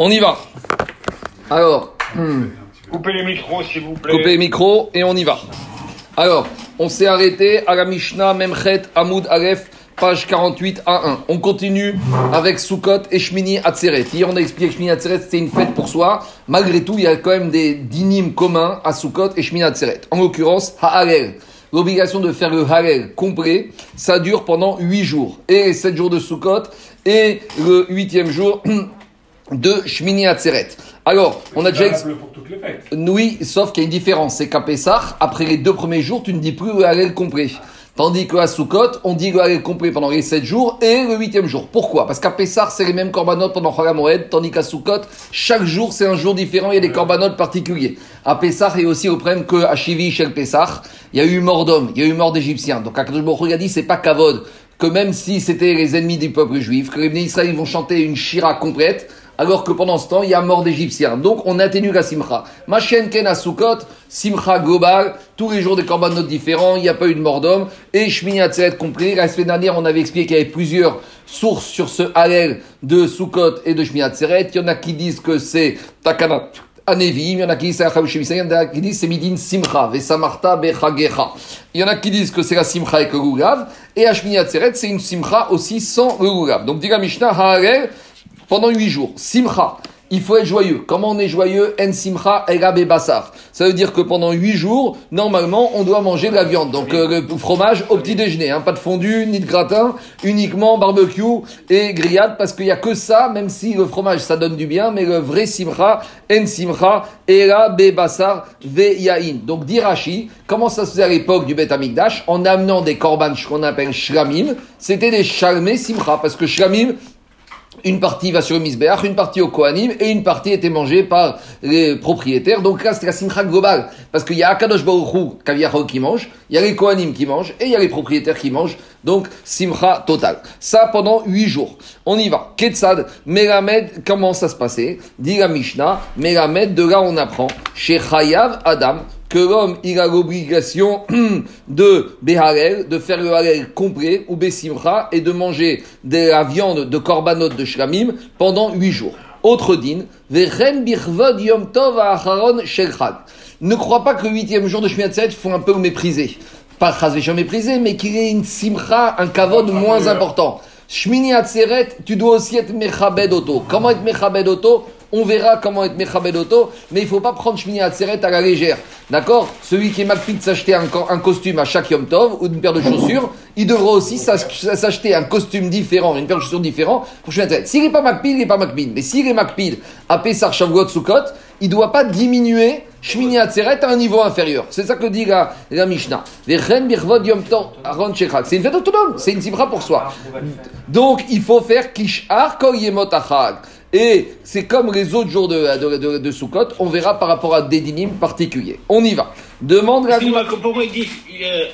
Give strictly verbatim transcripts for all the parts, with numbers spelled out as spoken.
On y va. Alors, hmm. coupez les micros, s'il vous plaît. Coupez les micros et on y va. Alors, on s'est arrêté à la Mishnah Memchet Hamoud Aleph, page quarante-huit A un. On continue avec Sukkot et Shmini Atzeret. Hier, on a expliqué que Shmini Atzeret, c'était une fête pour soi. Malgré tout, il y a quand même des dynimes communs à Sukkot et Shmini Atzeret. En l'occurrence, Ha'alel. L'obligation de faire le Hallel complet, ça dure pendant huit jours. Et les sept jours de Sukkot et le huitième jour de Shmini Atzeret. Alors, on a déjà expliqué. Pour toutes les fêtes. Oui, sauf qu'il y a une différence. C'est qu'à Pessah, après les deux premiers jours, tu ne dis plus le Hallel complet. Tandis qu'à Sukkot, on dit le Hallel complet pendant les sept jours et le huitième jour. Pourquoi ? Parce qu'à Pessah, c'est les mêmes corbanotes pendant Chol HaMoed, tandis qu'à Sukkot, chaque jour, c'est un jour différent, il y a des corbanotes particuliers. À Pessah, il y a aussi le problème qu'à Chivi, chez Pessah, il y a eu mort d'homme, il y a eu mort d'Égyptiens. Donc, Akadosh Baruch Hu a dit, c'est pas Kavod, que même si c'était les ennemis du peuple juif, que les Bnei Israël vont chanter une shira complète, alors que pendant ce temps, il y a mort d'Égyptiens. Donc, on atténue la simcha. Machen ken à Sukkot, simcha global, tous les jours des corbanotes différents, il n'y a pas eu de mort d'homme, et Shmini Atzeret compris. La semaine dernière, on avait expliqué qu'il y avait plusieurs sources sur ce Hallel de Sukkot et de Shmini Atzeret. Il y en a qui disent que c'est Takana Anevi, il y en a qui disent c'est Midin Simcha, Vesamarta Bechagecha. Il y en a qui disent que c'est la Simcha avec le Lulav, et à Shmini Atzeret, c'est une Simcha aussi sans le Lulav. Donc, dit la Mishnah, Hallel, pendant huit jours, Simcha, il faut être joyeux. Comment on est joyeux ? En Simcha ela bebassar. Ça veut dire que pendant huit jours, normalement, on doit manger de la viande. Donc, euh, le fromage au petit déjeuner. Hein, pas de fondue, ni de gratin, uniquement barbecue et grillade. Parce qu'il n'y a que ça, même si le fromage, ça donne du bien. Mais le vrai Simcha, En Simcha ela bebassar veyain. Donc, dit Rashi, comment ça se faisait à l'époque du Beth Amikdash ? En amenant des korban, qu'on appelle shlamim. C'était des shalmé Simcha. Parce que shlamim, une partie va sur le misbéach, une partie au Kohanim et une partie était mangée par les propriétaires. Donc là, c'est la simcha globale. Parce qu'il y a Akadosh Baruch Hu, Kaviarho qui mange, il y a les Kohanim qui mangent et il y a les propriétaires qui mangent. Donc, simcha total. Ça pendant huit jours. On y va. Ketzad, Melamed, comment ça se passait ? Dit la Mishnah, Melamed, de là on apprend. Chez Chayav Adam, que l'homme, il a l'obligation de Béharel, de faire le Hallel complet, ou Bessimcha, et de manger de la viande de korbanot de Shlamim pendant huit jours. Autre din, Veren Birvod Yom Tov Aharon Shelchad. Ne crois pas que le huitième jour de Shmini Atzeret, il faut un peu le mépriser. Pas Chazvéchon mépriser, mais qu'il ait une Simcha, un Kavod moins important. Shmini Atzeret, tu dois aussi être Mechabed Oto. Comment être Mechabed Oto ? On verra comment être Mechabed Oto, mais il ne faut pas prendre Shmini Atzeret à la légère. D'accord ? Celui qui est makpid de s'acheter un, un costume à chaque Yom Tov ou une paire de chaussures, il devra aussi s'acheter un costume différent, une paire de chaussures différentes pour Shmini Atzeret. S'il n'est pas makpid, il n'est pas makpid. Mais s'il est makpid à Pessar, Shavuot, Sukkot, il ne doit pas diminuer Shmini Atzeret à un niveau inférieur. C'est ça que dit la, la Mishnah. C'est une fête autonome, c'est une simcha pour soi. Donc il faut faire Kishar Kol Yemot Achag. Et c'est comme les autres jours de, de, de, de Sukkot, on verra par rapport à des dynimes particuliers. On y va. Demande la vie. Pourquoi ils disent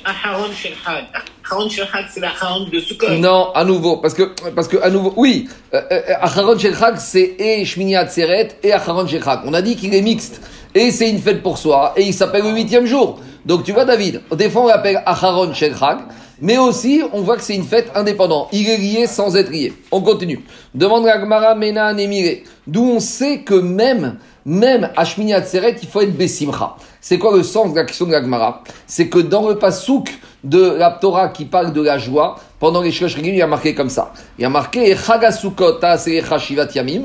Aharon Shelchad ? Aharon Shelchad, c'est l'Aharon de Sukkot. Non, à nouveau, parce que, parce que à nouveau, oui, euh, euh, Aharon Shelchad, c'est et Shmini Atzeret et Aharon Shelchad. On a dit qu'il est mixte. Et c'est une fête pour soi, et il s'appelle le huitième jour. Donc tu vois, David, des fois on l'appelle Aharon Shelchad, mais aussi on voit que c'est une fête indépendante. Il est lié sans être lié. On continue. Demande la Gemara Mena Nemire. D'où on sait que même, même à Shmini Atzeret, il faut être Bessimcha. C'est quoi le sens de la question de la Gemara ? C'est que dans le Passouk de la Torah qui parle de la joie, pendant les Shlosh Regim, il y a marqué comme ça. Il y a marqué Chag HaSukkot Ta'aserecha Shivat Yamim.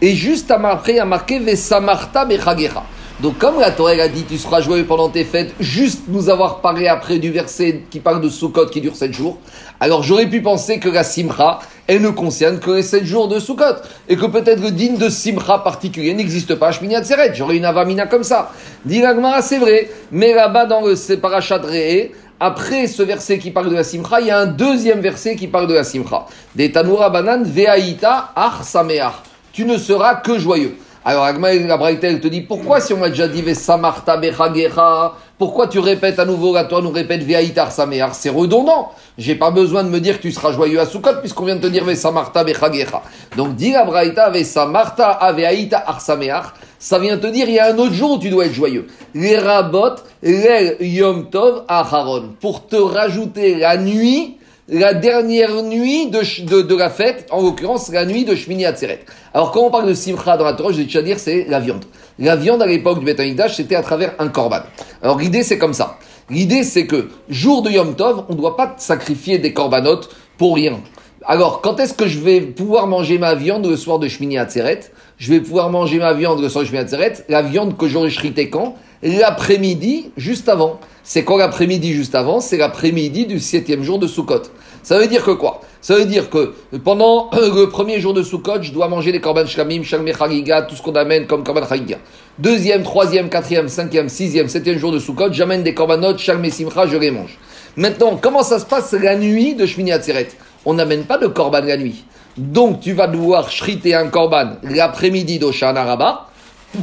Et juste après, il y a marqué Vesamarta Bechagecha. Donc, comme la Torah a dit, tu seras joyeux pendant tes fêtes, juste nous avoir parlé après du verset qui parle de Sukkot qui dure sept jours. Alors, j'aurais pu penser que la Simcha, elle ne concerne que les sept jours de Sukkot. Et que peut-être le digne de Simcha particulier n'existe pas à Shmini Atzeret. J'aurais une avamina comme ça. Dit la Gemara, c'est vrai. Mais là-bas, dans le Parashat Re'eh, après ce verset qui parle de la Simcha, il y a un deuxième verset qui parle de la Simcha. Des Tanoura Banan, Ve'aïta, Ar Sameach. Tu ne seras que joyeux. Alors, la Braïta, elle te dit, pourquoi si on a déjà dit Vesamarta Bechagecha, pourquoi tu répètes à nouveau, la Torah nous répète Veaïtar Sameach, c'est redondant. J'ai pas besoin de me dire que tu seras joyeux à Sukkot, puisqu'on vient de te dire Vesamarta Bechagecha. Donc, dit la Braïta, Vesamarta Veaïtar Sameach, ça vient te dire, il y a un autre jour où tu dois être joyeux. Les rabot, l'el Yom Tov Aharon, pour te rajouter la nuit la dernière nuit de, de, de la fête, en l'occurrence la nuit de Shmini Atzeret. Alors quand on parle de Simcha dans la Torah, je vais déjà dire c'est la viande. La viande à l'époque du Beth Amikdash, c'était à travers un korban. Alors l'idée c'est comme ça. L'idée c'est que jour de Yom Tov, on ne doit pas sacrifier des korbanotes pour rien. Alors quand est-ce que je vais pouvoir manger ma viande le soir de Shmini Atzeret ? Je vais pouvoir manger ma viande le soir de Shmini Atzeret, la viande que j'aurais chritée quand ? L'après-midi, juste avant. C'est quoi l'après-midi juste avant ? C'est l'après-midi du septième jour de Sukkot. Ça veut dire que quoi ? Ça veut dire que pendant le premier jour de Sukkot, je dois manger les korban shlamim, shalmei chagiga, tout ce qu'on amène comme korban chagiga. Deuxième, troisième, quatrième, cinquième, sixième, septième jour de Sukkot, j'amène des korbanot, shalmei simcha, je les mange. Maintenant, comment ça se passe la nuit de Shmini Atzeret ? On n'amène pas de korban la nuit. Donc, tu vas devoir shriter un korban l'après-midi d'Hoshana Rabbah,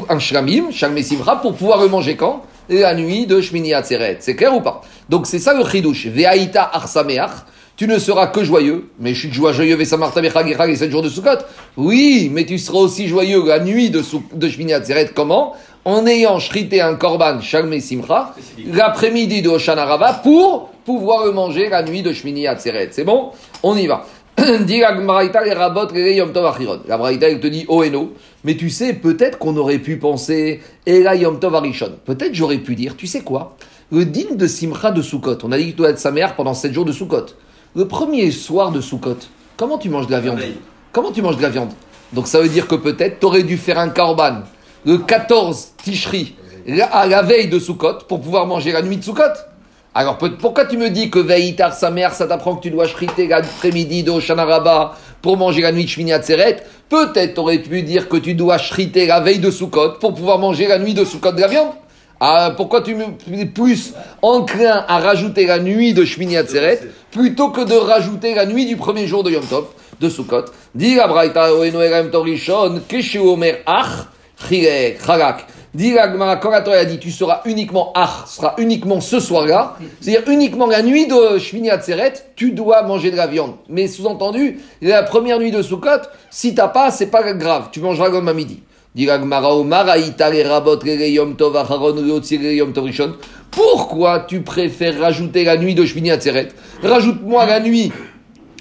un shlamim, shalmei simcha, pour pouvoir le manger quand ? La nuit de Shmini Atzeret. C'est clair ou pas ? Donc c'est ça le chidouche. Ve'aïta arsameach. Tu ne seras que joyeux. Mais je suis joyeux, ve'samarta bechagechag, les sept jours de Sukkot. Oui, mais tu seras aussi joyeux la nuit de, de Shmini Atzeret. Comment ? En ayant shrité un korban, shalmei simcha, l'après-midi de Hoshana Rabbah pour pouvoir le manger la nuit de Shmini Atzeret. C'est bon ? On y va. Dit la Braïta, les rabot, les yom tov achiron. La Braïta, elle te dit, oh et no. Mais tu sais, peut-être qu'on aurait pu penser, et la yom tov arishon. Peut-être j'aurais pu dire, tu sais quoi? Le dîme de Simcha de Sukkot. On a dit que tu dois être sa mère pendant sept jours de Sukkot. Le premier soir de Sukkot, comment tu manges de la viande? Comment tu manges de la viande? Donc ça veut dire que peut-être t'aurais dû faire un korban le quatorze Tishri, à la veille de Sukkot, pour pouvoir manger la nuit de Sukkot. Alors pourquoi tu me dis que Veïtar sa mère, ça t'apprend que tu dois shriter l'après-midi d'Hoshana Rabbah pour manger la nuit de Shmini Atzeret? Peut-être t'aurais pu dire que tu dois shriter la veille de Sukkot pour pouvoir manger la nuit de Sukkot de la viande. Ah, pourquoi tu es plus enclin à rajouter la nuit de Shmini Atzeret plutôt que de rajouter la nuit du premier jour de Yom Tov de Sukkot? Dis la Braïta Oenoel Yom Tov Rishon Keshu Omer Ach Chilek Chalak. Dit la Gemara, quand la Torah a dit tu seras uniquement ah, sera uniquement ce soir-là, c'est-à-dire uniquement la nuit de Shmini Atzeret, tu dois manger de la viande. Mais sous-entendu, la première nuit de Sukkot, si t'as pas, c'est pas grave, tu mangeras comme à midi. Dit la Gemara, Omar Aïta le Rabot le Yom Tov Acharon le Otsi le Yom Tov Rishon. Pourquoi tu préfères rajouter la nuit de Shmini Atzeret ? Rajoute-moi la nuit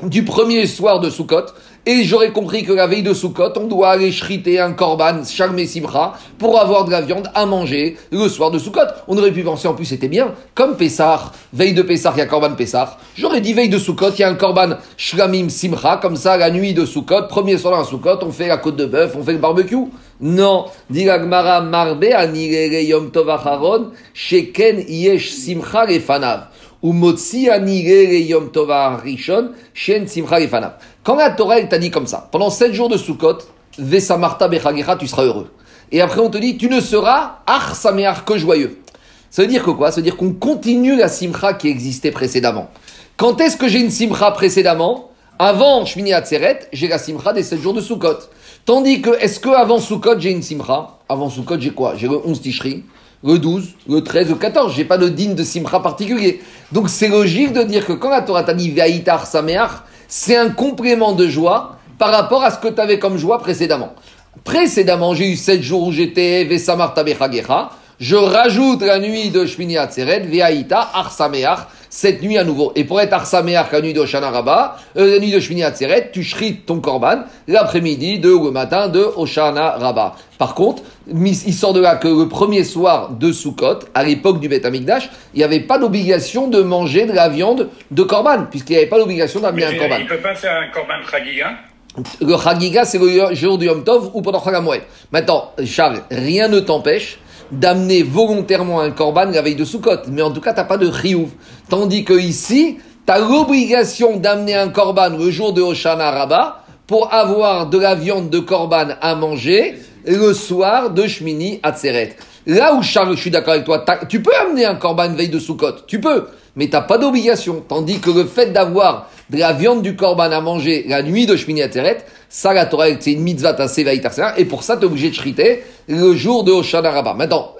du premier soir de Sukkot. Et j'aurais compris que la veille de Sukkot, on doit aller shriter un korban, shalmei simcha, pour avoir de la viande à manger le soir de Sukkot. On aurait pu penser, en plus, c'était bien. Comme Pessah, veille de Pessah, il y a korban Pessah. J'aurais dit veille de Sukkot, il y a un korban shlamim simcha. Comme ça, la nuit de Sukkot, premier soir de Sukkot, on fait la côte de bœuf, on fait le barbecue. Non. Dit la Gemara, marbe anirele yom tov acharon, sheken yesh simcha lefanav. Ou motsi anirele yom tov arishon, shen simcha lefanav. Quand la Torah elle t'a dit comme ça, pendant sept jours de Sukkot, Vesamarta Bechagecha, tu seras heureux. Et après on te dit, tu ne seras Ach Sameach que joyeux. Ça veut dire que quoi ? Ça veut dire qu'on continue la Simcha qui existait précédemment. Quand est-ce que j'ai une Simcha précédemment ? Avant Shmini Atzeret, j'ai la Simcha des sept jours de Sukkot. Tandis que, est-ce que avant Sukkot j'ai une Simcha ? Avant Sukkot j'ai quoi ? J'ai le onze Tishri, le douze, le treize, le quatorze. J'ai pas de digne de Simcha particulier. Donc c'est logique de dire que quand la Torah t'a dit Ve'aïta Ach Sameach, c'est un complément de joie par rapport à ce que tu avais comme joie précédemment. Précédemment, j'ai eu sept jours où j'étais Vesamarta Bechagecha. Je rajoute la nuit de Shmini Atzeret, Ve'aïta Arsameach, cette nuit à nouveau. Et pour être Arsameach la nuit de Hoshana Rabbah, euh, la nuit de Shmini Atzeret, tu shrites ton korban l'après-midi de, ou le matin de Hoshana Rabbah. Par contre, il sort de là que le premier soir de Sukkot, à l'époque du Beth Amikdash, il n'y avait pas d'obligation de manger de la viande de korban, puisqu'il n'y avait pas d'obligation d'amener un korban. Il ne peut pas faire un korban chagiga. Le chagiga, c'est le jour du Yom Tov ou pendant Chag HaMoed. Maintenant, Charles, rien ne t'empêche d'amener volontairement un korban la veille de Sukkot. Mais en tout cas, t'as pas de chiyuv. Tandis que ici, t'as l'obligation d'amener un korban le jour de Hoshana Rabbah pour avoir de la viande de korban à manger le soir de Shmini Atzeret. Là où, Charles, je suis d'accord avec toi, tu peux amener un korban veille de Sukkot. Tu peux. Mais t'as pas d'obligation. Tandis que le fait d'avoir de la viande du korban à manger la nuit de Shmini Atzeret, ça, la Torah, c'est une mitzvah, t'as vaïtarséen, et pour ça, t'es obligé de shriter le jour de Hoshana Rabbah. Maintenant,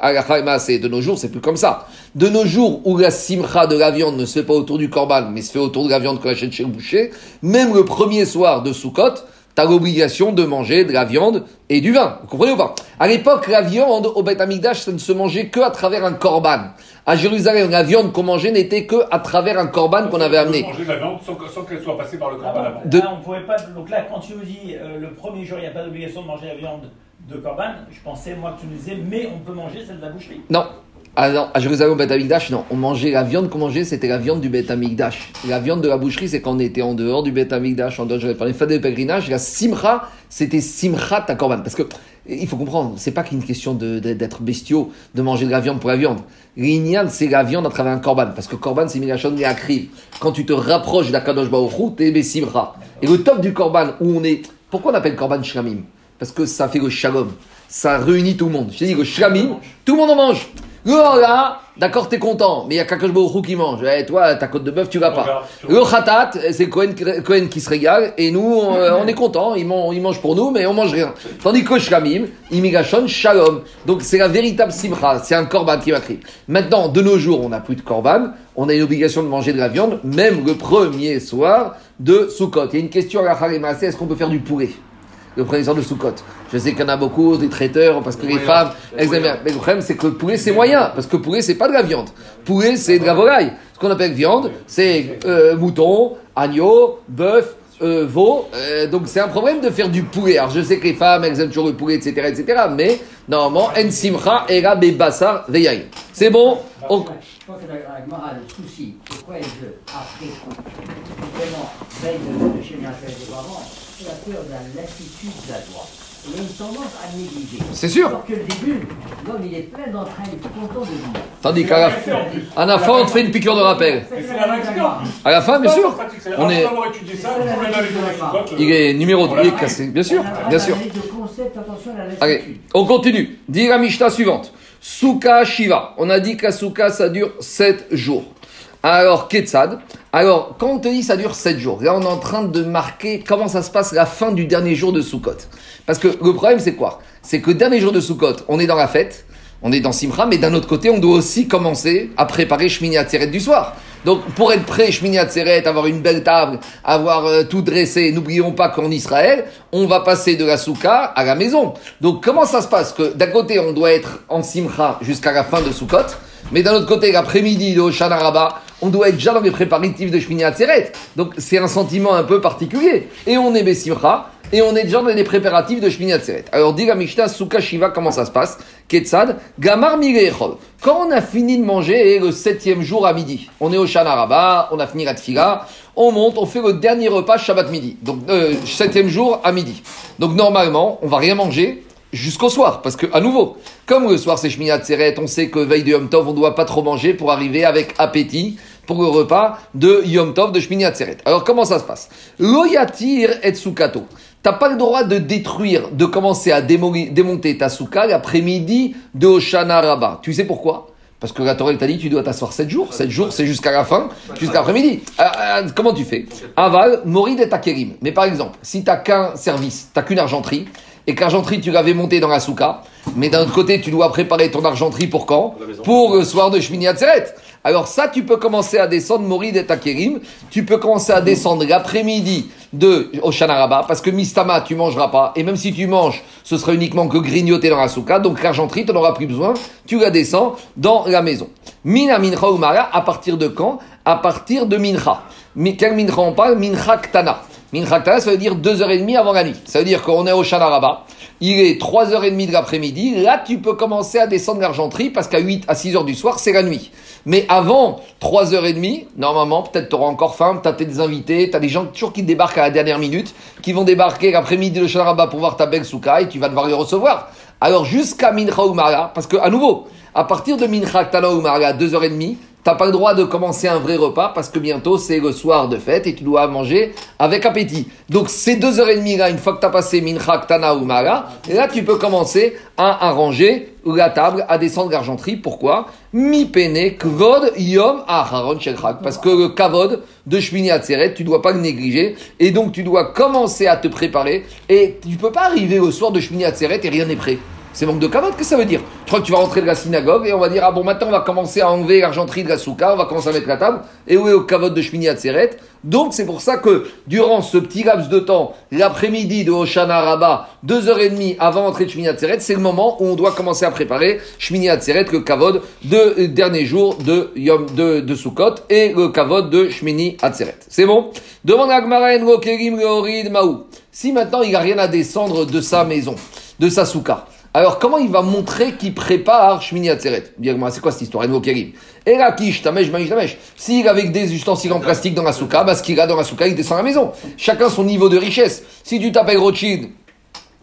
c'est de nos jours, c'est plus comme ça. De nos jours où la simcha de la viande ne se fait pas autour du korban, mais se fait autour de la viande qu'on achète chez le boucher, même le premier soir de Sukkot, tu as l'obligation de manger de la viande et du vin. Vous comprenez ou pas? À l'époque, la viande au Beth Amikdash, ça ne se mangeait qu'à travers un korban. À Jérusalem, la viande qu'on mangeait n'était qu'à travers un korban qu'on avait amené. On mangeait la viande sans, sans qu'elle soit passée par le korban. Ah, de... ah, on pouvait pas. Donc là, quand tu nous dis euh, le premier jour, il n'y a pas d'obligation de manger la viande de korban, je pensais, moi, que tu nous disais, mais on peut manger celle de la boucherie. Non. Ah non, à Jérusalem, au Beth Amikdash, non. On mangeait la viande qu'on mangeait, c'était la viande du Beth Amikdash. La viande de la boucherie, c'est quand on était en dehors du Beth Amikdash, en dehors, j'avais parlé de fête de pèlerinage. La simcha, c'était simcha ta korban. Parce que, il faut comprendre, c'est pas qu'une question de, de, d'être bestiaux, de manger de la viande pour la viande. L'inyan, c'est la viande à travers un korban. Parce que korban, c'est milachon leakriv. Quand tu te rapproches d'Akadosh Baruch Hu, t'es mes simcha. Et le top du korban, où on est, pourquoi on appelle korban shlamim? Parce que ça fait le shalom. Ça réunit tout le monde. Je t'ai dit, le shlamim, tout le monde en mange. Le hara, d'accord, t'es content, mais il y a Kakash Baruchou qui mange. Eh, toi, ta côte de bœuf, tu l'as pas. Le khatat, c'est Cohen, Cohen qui se régale, et nous, on, on est content. Ils mangent pour nous, mais on mange rien. Tandis que Shramim, Imigashon, Shalom. Donc, c'est la véritable simcha. C'est un korban qui m'a crié. Maintenant, de nos jours, on n'a plus de korban. On a une obligation de manger de la viande, même le premier soir de Sukkot. Il y a une question à la Khalimase, est-ce qu'on peut faire du poulet? Le premier soir de Sukkot. Je sais qu'il y en a beaucoup, des traiteurs, parce que les, les femmes, elles aiment bien. Mais le problème, c'est que le poulet, c'est moyen. Parce que le poulet, c'est pas de la viande. Poulet, c'est de la volaille. Ce qu'on appelle viande, c'est euh, mouton, agneau, bœuf, euh, veau. Euh, donc, c'est un problème de faire du poulet. Alors, je sais que les femmes, elles aiment toujours le poulet, et cetera, et cetera. Mais, normalement, en simcha, era bebassar veyaï. C'est bon? On... Je crois que la Gemara a le souci. Pourquoi elle veut, après coup, vraiment, veille de chez Michel de Baron, la peur de la lassitude de la loi. Il y a une tendance à négliger. C'est sûr. Alors que le début, l'homme, il est plein d'entrain, il est content de vivre. Tandis qu'à la fin, à la fin, on te fait une piqûre de rappel. Et c'est la réaction. À la fin, bien sûr. On est... Il est numéro deux, il est cassé. Bien sûr, bien sûr. Allez, on continue. Dis la Mishnah suivante. Souka Shiva. On a dit qu'à Souka, ça dure sept jours. Alors, Ketzad. Alors, quand on te dit ça dure sept jours, là on est en train de marquer comment ça se passe la fin du dernier jour de Sukkot. Parce que le problème c'est quoi? C'est que le dernier jour de Sukkot, on est dans la fête, on est dans Simcha, mais d'un autre côté, on doit aussi commencer à préparer Shmini Atzeret du soir. Donc, pour être prêt, Shmini Atzeret, avoir une belle table, avoir euh, tout dressé, n'oublions pas qu'en Israël, on va passer de la Souka à la maison. Donc, comment ça se passe? Que d'un côté, on doit être en Simcha jusqu'à la fin de Sukkot, mais d'un autre côté, l'après-midi de Hoshana Rabbah, on doit être déjà dans les préparatifs de Shmini Atzeret. Donc, c'est un sentiment un peu particulier. Et on est Bessimcha, et on est déjà dans les préparatifs de Shmini Atzeret. Alors, dit la Mishnah, Souka Shiva, comment ça se passe? Ketzad, Gamar Mirechol. Quand on a fini de manger, et le septième jour à midi, on est au Hoshana Rabbah, on a fini la Tfila, on monte, on fait le dernier repas Shabbat midi. Donc, euh, septième jour à midi. Donc, normalement, on va rien manger jusqu'au soir, parce que, à nouveau, comme le soir c'est Shmini Atzeret, on sait que veille de Yom Tov, on ne doit pas trop manger pour arriver avec appétit pour le repas de Yom Tov de Shmini Atzeret. Alors, comment ça se passe? Lo yatir et sukato. T'as pas le droit de détruire, de commencer à démolir, démonter ta souka l'après-midi de Hoshana Rabbah. Tu sais pourquoi? Parce que la Torah t'a dit, tu dois t'asseoir sept jours. sept jours, c'est jusqu'à la fin, jusqu'à l'après-midi. Euh, comment tu fais? Aval, morid et takerim. Mais par exemple, si t'as qu'un service, t'as qu'une argenterie, et qu'argenterie, tu l'avais monté dans la souka, mais d'un autre côté, tu dois préparer ton argenterie pour quand? Pour le soir de Shmini Atzeret. Alors ça, tu peux commencer à descendre, Morid et Takerim, tu peux commencer à descendre l'après-midi de Hoshana Rabbah, parce que Mistama, tu mangeras pas, et même si tu manges, ce sera uniquement que grignoter dans la souka, donc l'argenterie, tu n'en auras plus besoin, tu la descends dans la maison. Mina Mincha Umara, à partir de quand? À partir de Mincha. Quel Mincha on parle? Mincha Ktana. Mincha Ktana, ça veut dire deux heures trente avant la nuit. Ça veut dire qu'on est au Hoshana Rabbah, il est trois heures trente de l'après-midi. Là, tu peux commencer à descendre l'argenterie parce qu'à huit, à six heures du soir, c'est la nuit. Mais avant trois heures trente, normalement, peut-être tu auras encore faim, tu as des invités, tu as des gens toujours qui débarquent à la dernière minute, qui vont débarquer l'après-midi de Hoshana Rabbah pour voir ta belle souka et tu vas devoir les recevoir. Alors jusqu'à Mincha Umara, parce que à nouveau, à partir de Mincha Ktana Umara, deux heures trente, t'as pas le droit de commencer un vrai repas parce que bientôt c'est le soir de fête et tu dois manger avec appétit. Donc ces deux heures trente là, une fois que t'as passé Mincha Ktana Umara, là tu peux commencer à arranger la table, à descendre l'argenterie. Pourquoi? Mi pene kvod yom aharon shel chag. Parce que le kavod de Shmini Atzeret, tu dois pas le négliger et donc tu dois commencer à te préparer et tu peux pas arriver au soir de Shmini Atzeret et rien n'est prêt. C'est manque de kavod, qu'est-ce que ça veut dire? Je crois que tu vas rentrer de la synagogue et on va dire, ah bon, maintenant on va commencer à enlever l'argenterie de la souka, on va commencer à mettre la table, et où est le kavod de Shmini Atzeret? Donc c'est pour ça que durant ce petit laps de temps, l'après-midi de Hoshana Rabbah, deux heures et demie avant l'entrée de Shmini Atzeret, c'est le moment où on doit commencer à préparer Shmini Atzeret, le kavod de dernier jour de Yom de, de Sukkot et le kavod de Shmini Atzeret. C'est bon. Demande à Gemara en lo kelim leorid maou. Si maintenant il n'a rien à descendre de sa maison, de sa soukha, alors comment il va montrer qu'il prépare Shmini Atzeret? C'est quoi cette histoire? En lo kelim. Et la quiche, tamesh, manish, tamesh. S'il a avec des ustensiles en plastique dans la soukha, bah, ce qu'il a dans la soukha, il descend à la maison. Chacun son niveau de richesse. Si tu t'appelles Rothschild,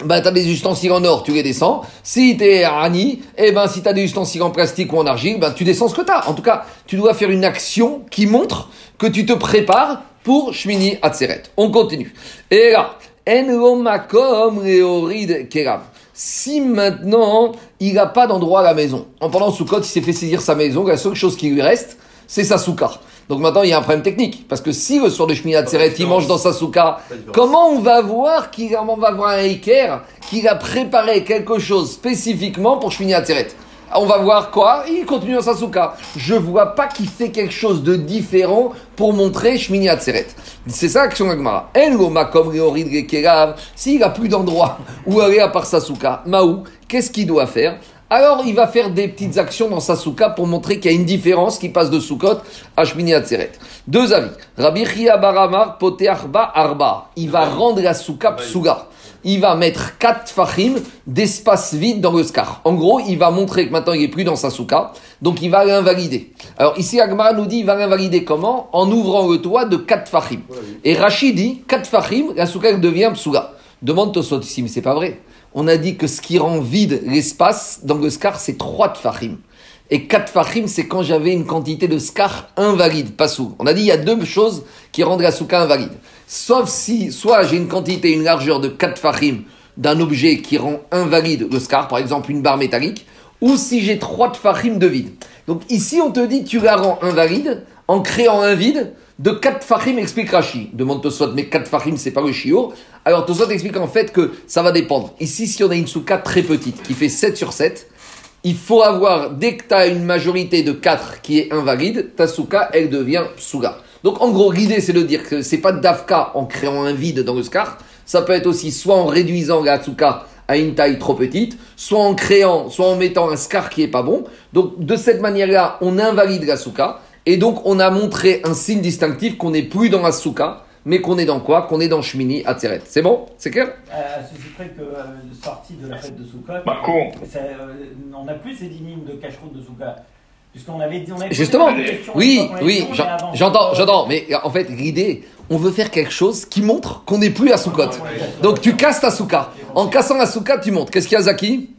bah, t'as des ustensiles en or, tu les descends. Si t'es Rani, eh ben, si t'as des ustensiles en plastique ou en argile, ben, bah, tu descends ce que t'as. En tout cas, tu dois faire une action qui montre que tu te prépares pour Shmini Atzeret. On continue. Et là, en lo makom leorid kerav. Si maintenant, il n'a pas d'endroit à la maison. En parlant Soukot, il s'est fait saisir sa maison. La seule chose qui lui reste, c'est sa soukha. Donc maintenant, il y a un problème technique. Parce que si le soir de Shmini Atzeret, il mange dans sa soukha, comment on va voir qu'il on va voir un Iker qu'il a préparé quelque chose spécifiquement pour Shmini Atzeret? On va voir quoi? Il continue dans sa soukha. Je vois pas qu'il fait quelque chose de différent pour montrer Shmini Atzeret. C'est ça l'action d'Agmara. El Loma comme Léorid Gekerav, s'il n'a plus d'endroit où aller à part sa soukha, Mahou, qu'est-ce qu'il doit faire? Alors il va faire des petites actions dans sa soukha pour montrer qu'il y a une différence qui passe de Soukot à Shmini Atzeret. Deux avis. Rabbi Chia bar Amar Poteach ba Arba. Il va rendre la soukha psuga. Il va mettre quatre fachim d'espace vide dans le scar. En gros, il va montrer que maintenant il n'est plus dans sa soukha, donc il va l'invalider. Alors ici, Agmara nous dit il va l'invalider comment? En ouvrant le toit de quatre fachim. Et Rachid dit quatre fachim, la soukha devient psuga. Demande Tosot ici, mais c'est pas vrai. On a dit que ce qui rend vide l'espace dans le scar, c'est trois fachim. Et quatre fachim, c'est quand j'avais une quantité de scar invalide, pas sous. On a dit il y a deux choses qui rendent la soukha invalide. Sauf si, soit j'ai une quantité, une largeur de quatre fachim d'un objet qui rend invalide le scar, par exemple une barre métallique, ou si j'ai trois fachim de vide. Donc ici, on te dit tu la rends invalide en créant un vide de quatre fachim, explique Rashi. Demande Tosot, mais quatre fachim, c'est pas le shiur. Alors Tosot explique en fait que ça va dépendre. Ici, si on a une soukha très petite qui fait sept sur sept, il faut avoir, dès que tu as une majorité de quatre qui est invalide, ta soukha, elle devient psuga. Donc en gros, l'idée c'est de dire que c'est pas d'Afka en créant un vide dans le scar, ça peut être aussi soit en réduisant la soukha à une taille trop petite, soit en créant, soit en mettant un scar qui est pas bon. Donc de cette manière-là, on invalide la soukha et donc on a montré un signe distinctif qu'on n'est plus dans la soukha, mais qu'on est dans quoi? Qu'on est dans Shmini Atzeret. C'est bon? C'est clair? À ceci près que euh, sortie de la fête de Soukha, ça, euh, on n'a plus ces dynimes de cacheroute de Soukha. Puisqu'on avait dit, on avait justement, oui, oui, j'entends, j'entends, mais en fait, l'idée, on veut faire quelque chose qui montre qu'on n'est plus à Soukot. Donc tu casses ta soukha. En cassant la soukha, tu montes. Qu'est-ce qu'il y a, Zaki?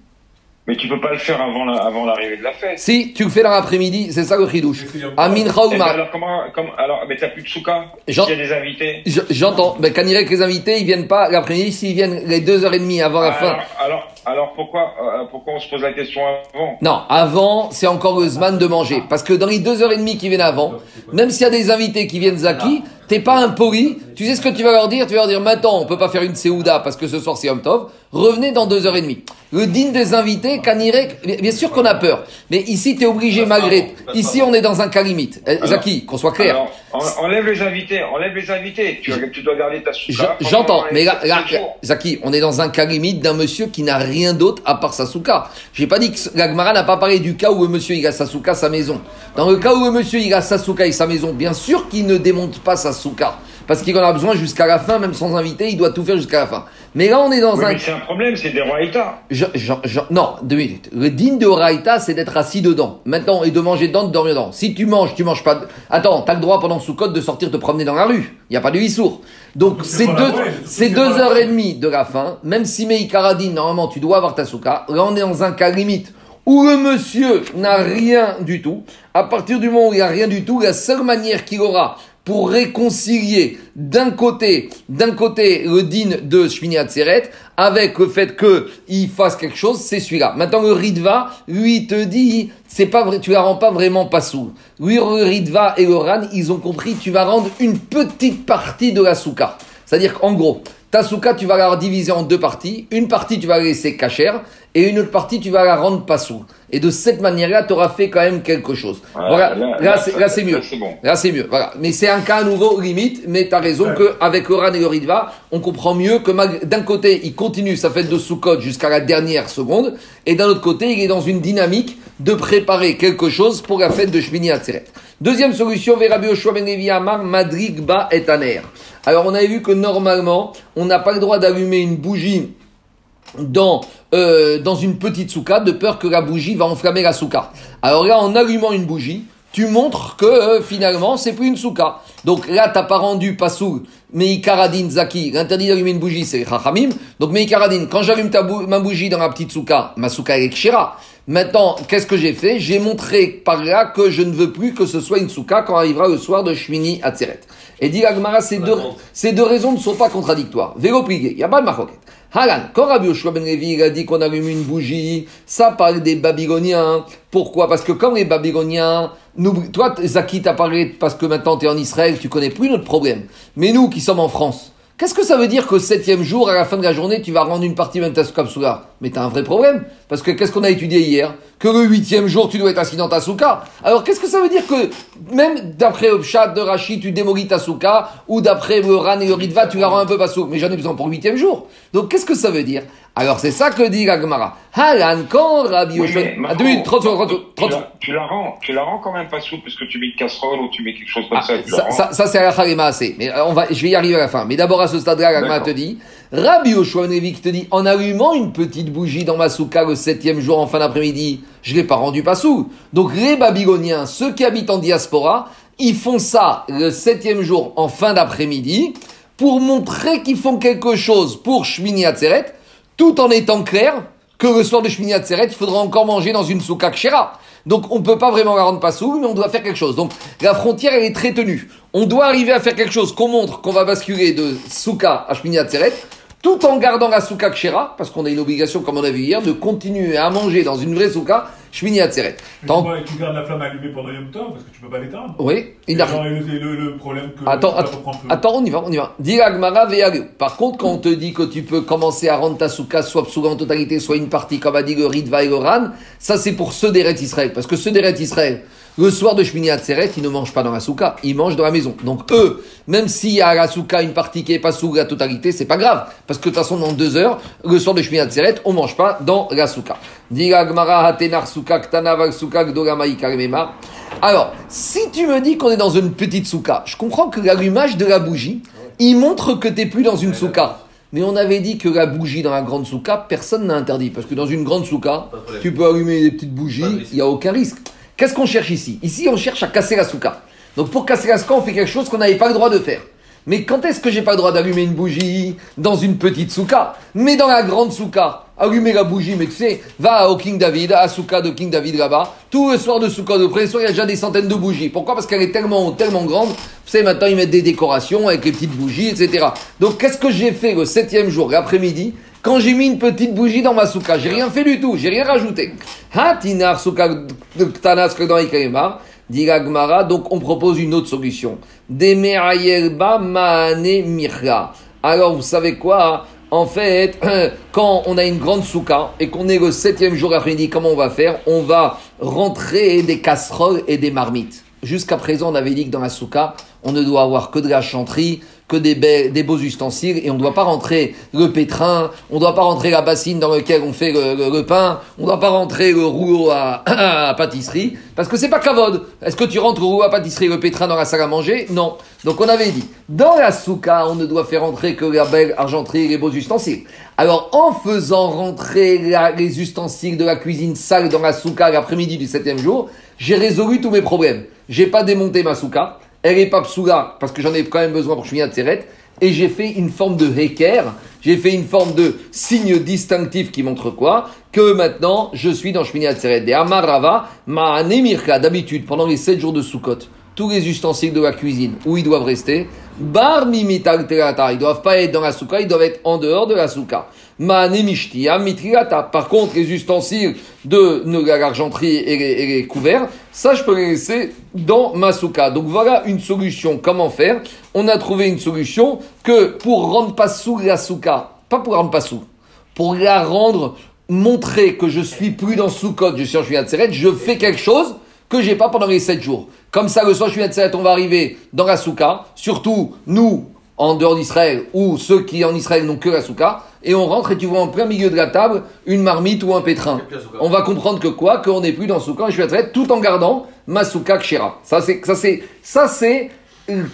Mais tu peux pas le faire avant, la, avant l'arrivée de la fête. Si, tu le fais dans l'après-midi, c'est ça le chidouche. Amin Raouma. Alors comment, comment, alors, mais t'as plus de soukha? Il y a des invités. Je, j'entends. Ben, Kanirek, les invités, ils viennent pas l'après-midi, s'ils viennent les deux heures et demie avant la fin. Alors, alors, alors pourquoi, euh, pourquoi on se pose la question avant? Non, avant, c'est encore le zman de manger. Parce que dans les deux heures et demie qui viennent avant, même s'il y a des invités qui viennent Zaki, t'es pas impoli, tu sais ce que tu vas leur dire, tu vas leur dire, maintenant, on peut pas faire une Seouda parce que ce soir c'est Yom Tov, revenez dans deux heures et demie. Le dîne des invités, Kanirek, bien sûr qu'on a peur, mais ici t'es obligé malgré, ici on est dans un cas limite. Alors, Zaki, qu'on soit clair. Alors, on, enlève les invités, enlève les invités, tu, tu dois garder ta soukha. J'entends, mais là, là, Zaki, on est dans un cas limite d'un monsieur qui n'a rien d'autre à part sa soukha. J'ai pas dit que la Gemara n'a pas parlé du cas où le monsieur il a sa soukha, sa maison. Dans le cas où le monsieur il a sa soukha et sa maison, bien sûr qu'il ne démonte pas sa soukha, parce qu'il en a besoin jusqu'à la fin, même sans invité, il doit tout faire jusqu'à la fin. Mais là, on est dans oui, un... Mais c'est un problème, c'est des raïtas. Je, je, je... Non, deux minutes. Le dîne de raïta, c'est d'être assis dedans. Maintenant, et de manger dedans, de dormir dedans. Si tu manges, tu manges pas... Attends, t'as le droit pendant Soukot de sortir te promener dans la rue. Il n'y a pas de issour. Donc, c'est, c'est deux, vraie, c'est c'est deux heures et demie de la fin. Même si Meïkaradine, normalement, tu dois avoir ta soukha. Là, on est dans un cas limite où le monsieur n'a rien du tout. À partir du moment où il n'a rien du tout, la seule manière qu'il aura pour réconcilier d'un côté, d'un côté le dîne de Shmini Atzeret avec le fait qu'il fasse quelque chose, c'est celui-là. Maintenant, le Ritva, lui, il te dit, c'est pas vrai, tu la rends pas vraiment pas sourd. Lui, le Ritva et le Ran, ils ont compris, tu vas rendre une petite partie de la soukha. C'est-à-dire qu'en gros, Ta souka, tu vas la diviser en deux parties. Une partie, tu vas la laisser cachère et une autre partie, tu vas la rendre pas sous. Et de cette manière-là, tu auras fait quand même quelque chose. Ah, voilà. Là, là, là, c'est, là, là c'est mieux. Là, c'est bon. Là, c'est mieux. Voilà. Mais c'est un cas à nouveau limite. Mais tu as raison ouais. qu'avec le Ran et le Ritva, on comprend mieux que mal... d'un côté, il continue sa fête de Soukot jusqu'à la dernière seconde. Et d'un autre côté, il est dans une dynamique de préparer quelque chose pour la fête de Shmini Atzeret. Deuxième solution, Rabbi Yoshua ben Levi Amar, Madrig ba et Aner. Alors, on avait vu que normalement, on n'a pas le droit d'allumer une bougie dans, euh, dans une petite soukha, de peur que la bougie va enflammer la soukha. Alors là, en allumant une bougie, tu montres que euh, finalement, c'est plus une soukha. Donc là, tu n'as pas rendu Passoul, Meikaradin Zaki. L'interdit d'allumer une bougie, c'est Chachamim. Donc Meikaradin, quand j'allume ta bou- ma bougie dans la petite soukha, ma soukha elle est kshira. Maintenant, qu'est-ce que j'ai fait ? J'ai montré par là que je ne veux plus que ce soit une soukha quand arrivera le soir de Shmini Atzeret. Et dit la Gemara, ces, deux, ces deux raisons ne sont pas contradictoires. Vélo plié, il n'y a pas de maroquette. Haran, quand Rabbi Yoshua ben Levi a dit qu'on allume une bougie, ça parle des Babyloniens. Pourquoi ? Parce que comme les Babyloniens, nous, toi Zaki t'as parlé parce que maintenant tu es en Israël, tu connais plus notre problème. Mais nous qui sommes en France, qu'est-ce que ça veut dire que septième jour, à la fin de la journée, tu vas rendre une partie même ta soukha psoula ? Mais t'as un vrai problème, parce que qu'est-ce qu'on a étudié hier ? Que le huitième jour, tu dois être assis dans ta soukha. Alors qu'est-ce que ça veut dire que, même d'après le pshat de Rashi, tu démolis ta soukha, ou d'après le Ran et le Ritva, tu la rends un peu bassou. Mais j'en ai besoin pour le huitième jour. Donc qu'est-ce que ça veut dire ? Alors c'est ça que dit la Gemara. Halan, quand Rabbi Yoshua... Tu la rends, tu la rends quand même bassou, parce que tu mets une casserole ou tu mets quelque chose comme ah, ça. Tu ça, ça, ça, c'est à la Halema assez. Mais on va, je vais y arriver à la fin. Mais d'abord, à ce stade-là, la Gemara te dit, Rabbi Yoshua ben Levi qui te dit, en allumant une petite bougie dans ma soukha le septième jour en fin d'après-midi, je ne l'ai pas rendu passou. Donc les Babyloniens, ceux qui habitent en diaspora, ils font ça le septième jour en fin d'après-midi pour montrer qu'ils font quelque chose pour Shmini Atzeret, tout en étant clair que le soir de Shmini Atzeret, il faudra encore manger dans une soukha kshera. Donc on ne peut pas vraiment la rendre passou, mais on doit faire quelque chose. Donc la frontière, elle est très tenue. On doit arriver à faire quelque chose qu'on montre qu'on va basculer de soukha à Shmini Atzeret, tout en gardant la soukha kshera, parce qu'on a une obligation, comme on a vu hier, de continuer à manger dans une vraie soukha, Shmini Atzeret. Tant... Et tu gardes la flamme allumée pendant Yom Tov, parce que tu peux pas l'éteindre. Oui. Il a... le, le, le problème que... Attends, attends, attends, on y va, on y va. Dis la Gemara ve'alou. Par contre, quand on te dit que tu peux commencer à rendre ta soukha, soit psoula en totalité, soit une partie, comme a dit le Ritva et le Ran, ça c'est pour ceux d'Eretz Israël, parce que ceux d'Eretz Israël, le soir de Shmini Atzeret, ils ne mangent pas dans la soukha, ils mangent dans la maison. Donc eux, même s'il y a à la soukha une partie qui est pas sous la totalité, c'est pas grave, parce que de toute façon dans deux heures, le soir de Shmini Atzeret, on mange pas dans la soukha. Alors, si tu me dis qu'on est dans une petite soukha, je comprends que l'allumage de la bougie, il montre que t'es plus dans une soukha. Mais on avait dit que la bougie dans la grande soukha, personne n'a interdit, parce que dans une grande soukha, tu peux allumer des petites bougies, il y a aucun risque. Qu'est-ce qu'on cherche ici ? Ici, on cherche à casser la soukha. Donc, pour casser la soukha, on fait quelque chose qu'on n'avait pas le droit de faire. Mais quand est-ce que j'ai pas le droit d'allumer une bougie dans une petite soukha ? Mais dans la grande soukha, allumer la bougie, mais tu sais, va au King David, à soukha de King David là-bas. Tout le soir de soukha de pression, il y a déjà des centaines de bougies. Pourquoi ? Parce qu'elle est tellement, tellement grande. Vous savez, maintenant, ils mettent des décorations avec les petites bougies, et cetera. Donc, qu'est-ce que j'ai fait le septième jour, l'après-midi ? Quand j'ai mis une petite bougie dans ma soukha, j'ai rien fait du tout, j'ai rien rajouté. Hatinar soukha ktanas kedan ikamar, dit la Gemara, donc on propose une autre solution. Demerayelba maane mirra. Alors vous savez quoi ? En fait, quand on a une grande soukha et qu'on est le septième jour après-midi, comment on va faire ? On va rentrer des casseroles et des marmites. Jusqu'à présent, on avait dit que dans la soukha, on ne doit avoir que de la chanterie, que des, be- des beaux ustensiles, et on ne doit pas rentrer le pétrin, on ne doit pas rentrer la bassine dans laquelle on fait le, le, le pain, on ne doit pas rentrer le rouleau à, à pâtisserie, parce que c'est pas kavod. Est-ce que tu rentres le rouleau à pâtisserie, le pétrin dans la salle à manger ? Non. Donc on avait dit, dans la soukha, on ne doit faire rentrer que la belle argenterie et les beaux ustensiles. Alors en faisant rentrer la, les ustensiles de la cuisine sale dans la soukha l'après-midi du septième jour, j'ai résolu tous mes problèmes. J'ai pas démonté ma soukha. Elle est pas psoula, parce que j'en ai quand même besoin pour Shmini Atzeret. Et j'ai fait une forme de héker, j'ai fait une forme de signe distinctif qui montre quoi ? Que maintenant, je suis dans Shmini Atzeret. Des Amar Rava, Ma'ane Mirka. D'habitude, pendant les sept jours de Soukot, tous les ustensiles de la cuisine où ils doivent rester. Bar mimital terata, ils doivent pas être dans la soukha, ils doivent être en dehors de la soukha. Mané mishtia mitrilata. Par contre, les ustensiles de l'argenterie et les, et les couverts, ça je peux les laisser dans ma soukha. Donc voilà une solution. Comment faire? On a trouvé une solution que pour rendre pas sous la soukha, pas pour rendre pas sous, pour la rendre montrer que je suis plus dans Soukot, je suis en Shmini Atzeret, je fais quelque chose que j'ai pas pendant les sept jours. Comme ça, le soir Shmini Atzeret, on va arriver dans la Souka, surtout nous, en dehors d'Israël, ou ceux qui en Israël n'ont que la Souka, et on rentre et tu vois en plein milieu de la table une marmite ou un pétrin. On va comprendre que quoi, qu'on n'est plus dans Souka, Shmini Atzeret, tout en gardant ma Souka Kshira. Ça c'est, ça c'est, ça c'est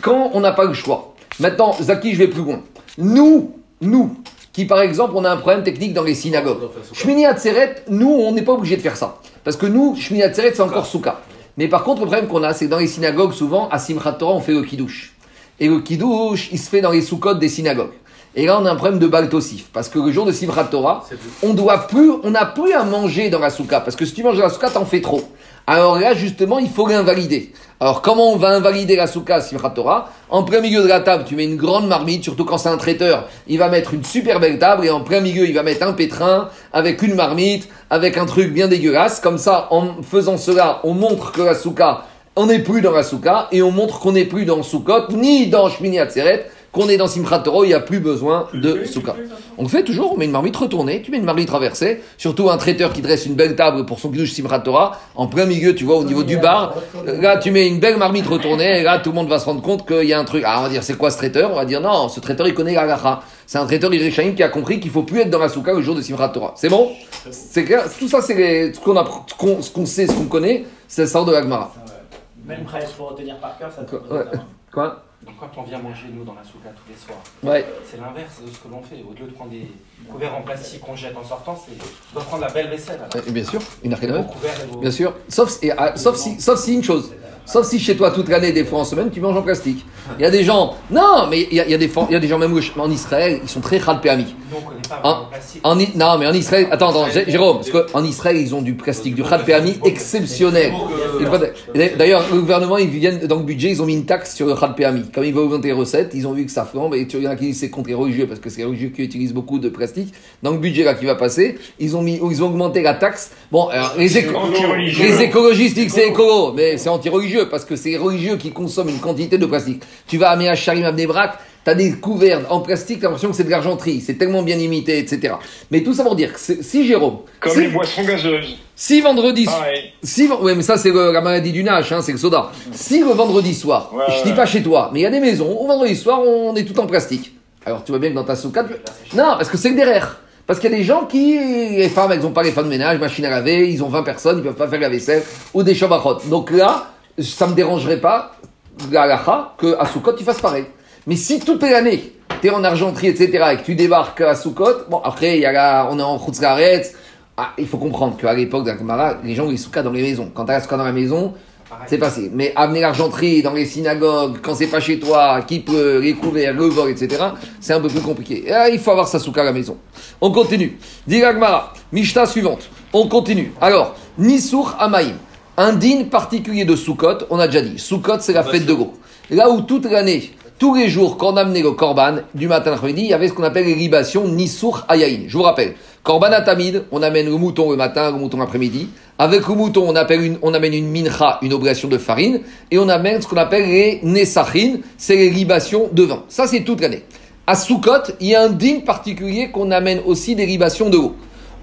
quand on n'a pas le choix. Maintenant, Zaki, je vais plus loin. Nous, nous, qui, par exemple, on a un problème technique dans les synagogues. Shmini Atzeret, nous, on n'est pas obligé de faire ça. Parce que nous, Shmini Atzeret, c'est encore soukha. Mais par contre, le problème qu'on a, c'est que dans les synagogues, souvent, à Simchat Torah, on fait le kidouche. Et le kidouche, il se fait dans les soukotes des synagogues. Et là, on a un problème de Baal Tosif. Parce que le jour de Simchat Torah, on doit plus, on n'a plus à manger dans la soukha. Parce que si tu manges dans la soukha, t'en fais trop. Alors là, justement, il faut l'invalider. Alors, comment on va invalider la soukha, Simchat Torah? En plein milieu de la table, tu mets une grande marmite, surtout quand c'est un traiteur. Il va mettre une super belle table et en plein milieu, il va mettre un pétrin avec une marmite, avec un truc bien dégueulasse. Comme ça, en faisant cela, on montre que la soukha, on n'est plus dans la soukha et on montre qu'on n'est plus dans Soukot, ni dans Shmini Atzeret, qu'on est dans Simchat Torah, il n'y a plus besoin de soukha. On le fait toujours, on met une marmite retournée, tu mets une marmite traversée, surtout un traiteur qui dresse une belle table pour son kidouche Simchat Torah, en plein milieu, tu vois, au niveau du bar, là tu mets une belle marmite retournée, et là tout le monde va se rendre compte qu'il y a un truc. Ah, on va dire, c'est quoi ce traiteur? On va dire, non, ce traiteur il connaît la halacha. C'est un traiteur Yerushalayim qui a compris qu'il ne faut plus être dans la soukha le jour de Simchat Torah. C'est bon? C'est clair? Tout ça, c'est les... ce, qu'on a... ce, qu'on... ce qu'on sait, ce qu'on connaît, c'est le sort de la Gemara. Même presse, il faut retenir par cœur, ça te ouais. Quoi? Donc quand on vient manger, nous, dans la soukha tous les soirs, ouais. C'est l'inverse de ce que l'on fait. Au-delà de prendre des couverts en plastique qu'on jette en sortant, c'est de prendre la belle vaisselle. Alors. Et bien sûr, une arcade neuve. Bien sûr. Sauf, et, à, sauf, si, sauf si une chose. Sauf si chez toi, toute l'année, des fois en semaine, tu manges en plastique. Il y a des gens... Non, mais il y a, il y a, des, il y a des gens, même en Israël, ils sont très chadpéamiques. Nous, on ne connaît pas en, le plastique. En, non, mais en Israël... Attends, attends, Jérôme, parce qu'en Israël, ils ont du plastique, du chadpéami exceptionnel. D'ailleurs, le gouvernement, ils viennent dans le budget, ils ont mis une taxe sur le chadpéami. Comme ils veulent augmenter les recettes, ils ont vu que ça flambe, et tu regardes qui c'est contre les religieux, parce que c'est les religieux qui utilisent beaucoup de plastique. Dans le budget là qui va passer, ils ont, mis, ils ont augmenté la taxe. Bon, alors, les, éco- les écologistes disent que c'est écolo, mais c'est anti-religieux. Parce que c'est les religieux qui consomment une quantité de plastique. Tu vas à Mea Sharim, à Bnei Brak, tu as des couverts en plastique, tu as l'impression que c'est de l'argenterie, c'est tellement bien imité, et cetera. Mais tout ça pour dire que si Jérôme. Comme si, les boissons gazeuses. Si vendredi. Pareil. Si, oui, mais ça, c'est le, la maladie du Nash, hein, c'est le soda. Si le vendredi soir, ouais, je ne dis ouais. pas chez toi, mais il y a des maisons, au vendredi soir, on est tout en plastique. Alors tu vois bien que dans ta soukha. Non, parce que c'est le derrière. Parce qu'il y a des gens qui, les femmes, elles n'ont pas les femmes de ménage, machine à laver, ils ont vingt personnes, ils ne peuvent pas faire la vaisselle, ou des shabachot. Donc là, ça ne me dérangerait pas, la halacha, qu'à Soukot, tu fasses pareil. Mais si toute l'année, tu es en argenterie, et cetera, et que tu débarques à Soukot, bon, après, il y a la, on est en Khoutz Laaretz. Ah, il faut comprendre qu'à l'époque de la Gemara, les gens ont les soukha dans les maisons. Quand tu as la soukha dans la maison, c'est passé. Mais amener l'argenterie dans les synagogues, quand c'est pas chez toi, qui peut les couverts, le vol, et cetera, c'est un peu plus compliqué. Et là, il faut avoir sa soukha à la maison. On continue. Dit la Gemara, Mishnah suivante. On continue. Alors, Nisur Hamaim. Un din particulier de Soukot, on a déjà dit. Soukot, c'est la fête de l'eau. Là où toute l'année, tous les jours, quand on amenait le korban, du matin à l'après-midi, il y avait ce qu'on appelle les libations Nisur Hayain. Je vous rappelle, korban atamid, on amène le mouton le matin, le mouton l'après-midi. Avec le mouton, on, appelle une, on amène une mincha, une oblation de farine. Et on amène ce qu'on appelle les nesachin, c'est les libations de vin. Ça, c'est toute l'année. À Soukot, il y a un din particulier qu'on amène aussi des libations de l'eau.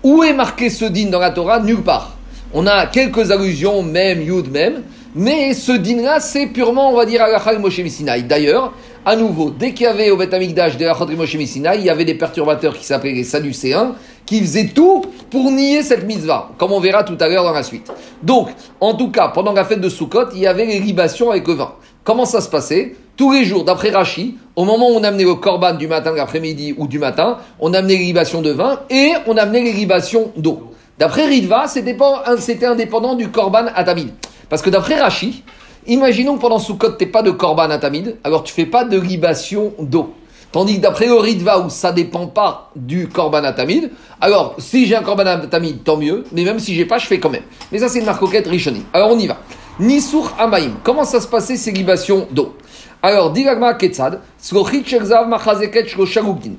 Où est marqué ce din dans la Torah? Nulle part. On a quelques allusions, même, Yud, même, mais ce din-là, c'est purement, on va dire, Halacha de Moshe Missinaï. D'ailleurs, à nouveau, dès qu'il y avait au Beth Amikdash des Halachot de Moshe Missinaï, il y avait des perturbateurs qui s'appelaient les Sadducéens, qui faisaient tout pour nier cette mitzvah, comme on verra tout à l'heure dans la suite. Donc, en tout cas, pendant la fête de Soukot, il y avait les libations avec le vin. Comment ça se passait? Tous les jours, d'après Rashi, au moment où on amenait le korban du matin, l'après-midi ou du matin, on amenait les libations de vin et on amenait les libations d'eau. D'après Ritva, c'était indépendant du korban atamid. Parce que d'après Rashi, imaginons que pendant Soukot, tu n'es pas de korban atamid, alors tu ne fais pas de libation d'eau. Tandis que d'après Ritva, où ça ne dépend pas du korban atamid, alors si j'ai un korban atamid, tant mieux, mais même si je n'ai pas, je fais quand même. Mais ça, c'est une marque coquette Rishonim. Alors on y va. Nisur Amaim. Comment ça se passait ces libations d'eau? Alors, Dilagma Ketzad,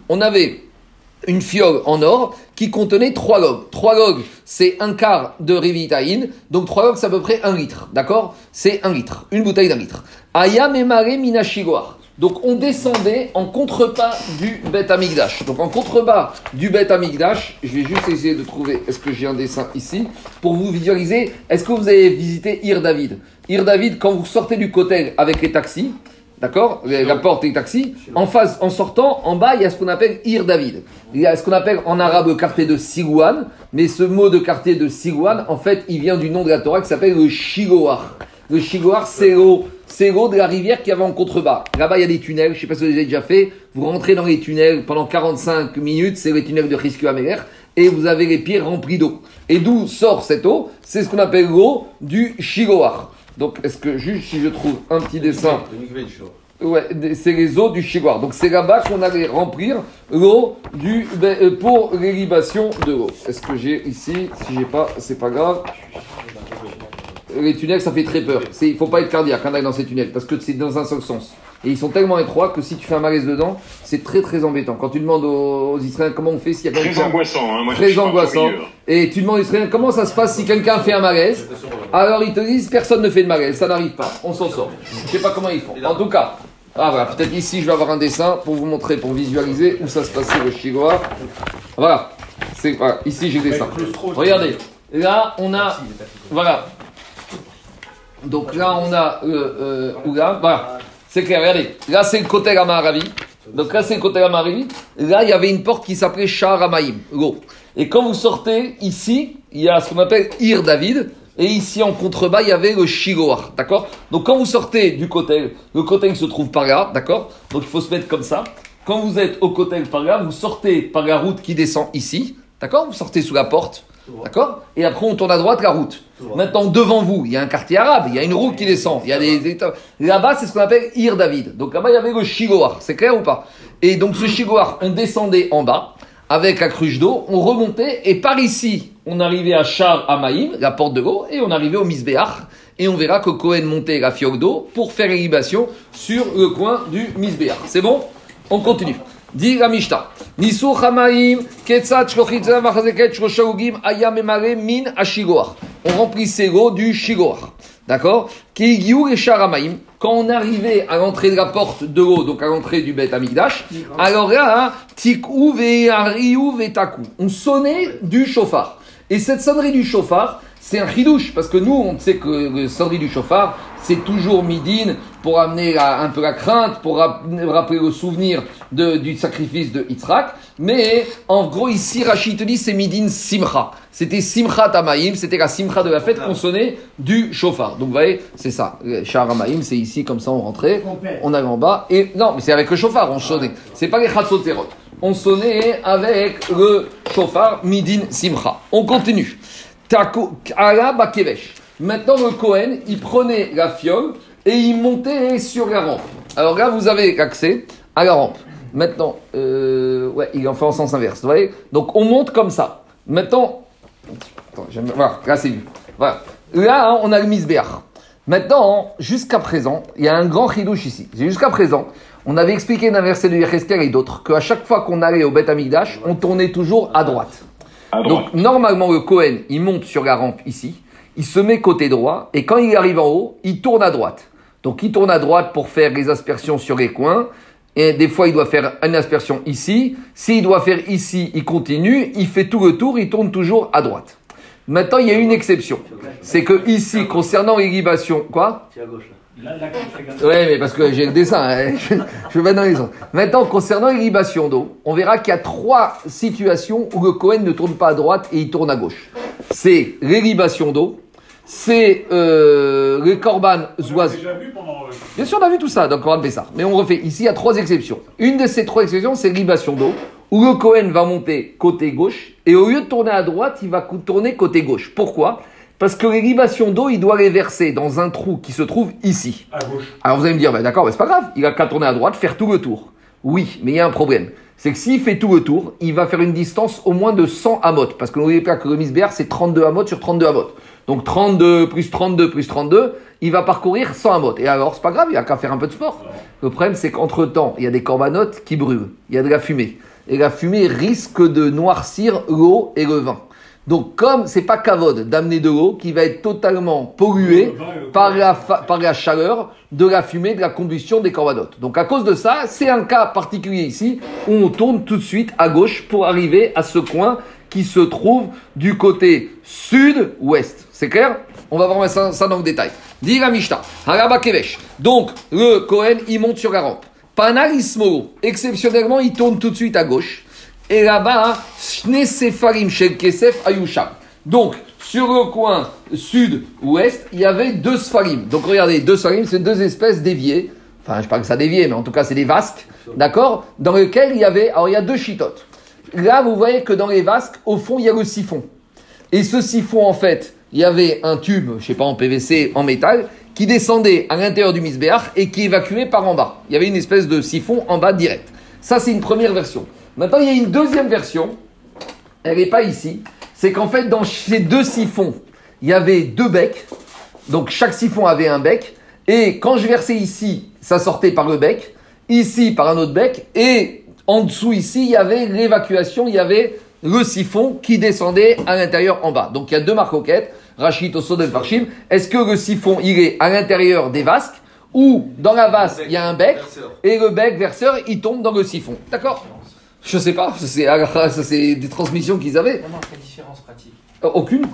on avait une fiole en or qui contenait trois logs. Trois logs, c'est un quart de rivitaïne. Donc, trois logs, c'est à peu près un litre. D'accord? C'est un litre. Une bouteille d'un litre. Ayam emare minashiguar. Donc, on descendait en contrebas du Beth Amikdash. Donc, en contrebas du Beth Amikdash, je vais juste essayer de trouver, est-ce que j'ai un dessin ici, pour vous visualiser, est-ce que vous avez visité Ir David? Ir David, quand vous sortez du Kotel avec les taxis, d'accord, la porte et les taxis, en face, en sortant, en bas, il y a ce qu'on appelle Ir David. Il y a ce qu'on appelle en arabe le quartier de Silouan, mais ce mot de quartier de Silouan, en fait, il vient du nom de la Torah qui s'appelle le Shigoar. Le Shigoar, c'est l'eau. C'est l'eau de la rivière qu'il y avait en contrebas. Là-bas, il y a des tunnels. Je ne sais pas si vous les avez déjà fait. Vous rentrez dans les tunnels pendant quarante-cinq minutes. C'est les tunnels de Chizkiyahu HaMelech. Et vous avez les pieds remplis d'eau. Et d'où sort cette eau? C'est ce qu'on appelle l'eau du Shigoar. Donc, est-ce que juste si je trouve un petit dessin... Ouais, c'est les eaux du Shigoar. Donc, c'est là-bas qu'on allait remplir l'eau du, pour les libations de l'eau. Est-ce que j'ai ici? Si j'ai pas, c'est pas grave. Les tunnels, ça fait très peur. C'est, il ne faut pas être cardiaque quand on est dans ces tunnels, parce que c'est dans un seul sens. Et ils sont tellement étroits que si tu fais un malaise dedans, c'est très très embêtant. Quand tu demandes aux, aux Israéliens comment on fait, s'il y a quelqu'un... Très angoissant. Hein, moi très angoissant. Et tu demandes aux Israéliens comment ça se passe si quelqu'un fait un malaise. Alors ils te disent, personne ne fait de malaise, ça n'arrive pas. On s'en sort. Je ne sais pas comment ils font. En tout cas, ah, voilà, peut-être ici, je vais avoir un dessin pour vous montrer, pour visualiser où ça se passait le Shigoar. Voilà. C'est, voilà. Ici, j'ai le dessin. Regardez. Là, on a... Voilà. Donc là, on a euh, euh, là, voilà, c'est clair, regardez. Là, c'est le Kotel HaMaaravi. Donc là, c'est le Kotel HaMaaravi. Là, il y avait une porte qui s'appelait Sha'ar HaMaim, l'eau. Et quand vous sortez ici, il y a ce qu'on appelle Ir David. Et ici, en contrebas, il y avait le Shigoar, d'accord? Donc quand vous sortez du Kotel, le Kotel se trouve par là, d'accord? Donc il faut se mettre comme ça. Quand vous êtes au Kotel par là, vous sortez par la route qui descend ici, d'accord? Vous sortez sous la porte. D'accord? Et après, on tourne à droite la route. Maintenant, devant vous, il y a un quartier arabe, il y a une route qui descend. Il y a des, des... Là-bas, c'est ce qu'on appelle Ir David. Donc là-bas, il y avait le Shigoar. C'est clair ou pas? Et donc, ce Shigoar, on descendait en bas avec la cruche d'eau, on remontait et par ici, on arrivait à Sha'ar HaMaim, la porte de l'eau, et on arrivait au Misbéach. Et on verra que Cohen montait la fiole d'eau pour faire l'élibation sur le coin du Misbéach. C'est bon? On continue. Dit la Mishnah. Nisur Hamaim, Ketzat Shlochitza, Machazeket Shlochaougim, Ayam Emare, Min, Ashigoar. On remplissait l'eau du Shigoar. D'accord? Keigiou et Sha'ar HaMaim. Quand on arrivait à l'entrée de la porte de l'eau, donc à l'entrée du Beth Amikdash, alors là, Tikou ve Ariou ve Takou. On sonnait du chauffard. Et cette sonnerie du chauffard, c'est un chidouche, parce que nous, on sait que la sonnerie du chauffard, c'est toujours midin pour amener la, un peu la crainte, pour rappeler le souvenir de, du sacrifice de Yitzhak. Mais en gros, ici, Rachid te dit, c'est midin simcha. C'était simcha tamaïm, c'était la simcha de la fête qu'on sonnait du chauffard. Donc vous voyez, c'est ça. Sha'ar HaMaim, c'est ici, comme ça, on rentrait, on allait en bas. Et non, mais c'est avec le chauffard, on sonnait. C'est pas les chatzoterot. On sonnait avec le chauffard midin simcha. On continue. Maintenant, le Cohen, il prenait la fiole et il montait sur la rampe. Alors là, vous avez accès à la rampe. Maintenant, euh, ouais, il en fait en sens inverse, vous voyez. Donc, on monte comme ça. Maintenant, attends, j'aime... voilà, là, c'est vu. Voilà. Là, hein, on a le Misbéach. Maintenant, hein, jusqu'à présent, il y a un grand chidouche ici. Jusqu'à présent, on avait expliqué d'un verset de Yecheskel et d'autres qu'à chaque fois qu'on allait au Beth Amikdash, on tournait toujours à droite. Donc, normalement, le Cohen, il monte sur la rampe ici, il se met côté droit, et quand il arrive en haut, il tourne à droite. Donc, il tourne à droite pour faire les aspersions sur les coins, et des fois, il doit faire une aspersion ici. S'il doit faire ici, il continue, il fait tout le tour, il tourne toujours à droite. Maintenant, il y a une exception. C'est que ici, concernant l'irrigation, quoi? C'est à gauche, là. Oui, mais parce que j'ai le dessin, hein. Je vais dans les autres. Maintenant, concernant les libations d'eau, on verra qu'il y a trois situations où le Cohen ne tourne pas à droite et il tourne à gauche. C'est les libations d'eau, c'est euh, les corbanes zoises. Pendant... Bien sûr, on a vu tout ça dans le Corban Pessah, mais on refait. Ici, il y a trois exceptions. Une de ces trois exceptions, c'est les libations d'eau, où le Cohen va monter côté gauche et au lieu de tourner à droite, il va tourner côté gauche. Pourquoi ? Parce que les libations d'eau, il doit les verser dans un trou qui se trouve ici. À gauche. Alors vous allez me dire, ben d'accord, mais c'est pas grave, il a qu'à tourner à droite, faire tout le tour. Oui, mais il y a un problème. C'est que s'il fait tout autour, il va faire une distance au moins de cent amot. Parce que n'oubliez pas que le misbéach, c'est trente-deux amot sur trente-deux amot. Donc trente-deux plus trente-deux plus trente-deux, il va parcourir cent amot. Et alors, c'est pas grave, il n'y a qu'à faire un peu de sport. Le problème, c'est qu'entre-temps, il y a des corbanotes qui brûlent. Il y a de la fumée. Et la fumée risque de noircir l'eau et le vin. Donc, comme c'est pas kavod d'amener de l'eau qui va être totalement polluée par la, fa- par la chaleur de la fumée, de la combustion des corbanotes. Donc, à cause de ça, c'est un cas particulier ici où on tourne tout de suite à gauche pour arriver à ce coin qui se trouve du côté sud-ouest. C'est clair ? On va voir ça, ça dans le détail. Dit la Mishnah, Haraba Kevesh. Donc, le Kohen, il monte sur la rampe. Panalismo, exceptionnellement, il tourne tout de suite à gauche. Et là-bas, donc, sur le coin sud-ouest, il y avait deux sfarim. Donc, regardez, deux sfarim, c'est deux espèces d'éviers. Enfin, je ne parle que ça d'évier, mais en tout cas, c'est des vasques. D'accord ? Dans lesquels il y avait... Alors, il y a deux chitotes. Là, vous voyez que dans les vasques, au fond, il y a le siphon. Et ce siphon, en fait, il y avait un tube, je ne sais pas, en P V C, en métal, qui descendait à l'intérieur du misbéach et qui évacuait par en bas. Il y avait une espèce de siphon en bas direct. Ça, c'est une première version. Maintenant, il y a une deuxième version, elle n'est pas ici, c'est qu'en fait, dans ces deux siphons, il y avait deux becs, donc chaque siphon avait un bec, et quand je versais ici, ça sortait par le bec, ici par un autre bec, et en dessous ici, il y avait l'évacuation, il y avait le siphon qui descendait à l'intérieur en bas. Donc, il y a deux marcoquettes, Rachid, Tosod et Farshim. Est-ce que le siphon, il est à l'intérieur des vasques, ou dans la vasque, il y a un bec, et le bec verseur, il tombe dans le siphon. D'accord ? Je sais pas, ça c'est, ça c'est des transmissions qu'ils avaient. Non, non, quelle différence pratique ? Aucune.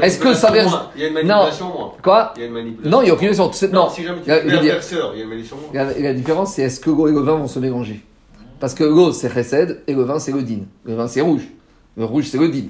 Est-ce que ça verse... Il y a une manipulation moins. Quoi ? Il y a une manipulation. Non, il n'y a aucune question. Non, non, si jamais tu fais un verseur, il y a une manipulation moins. La, la différence, c'est est-ce que l'eau et le vin vont se mélanger ? Parce que l'eau c'est chesed et le vin c'est le din. Le vin c'est rouge. Le rouge c'est le din.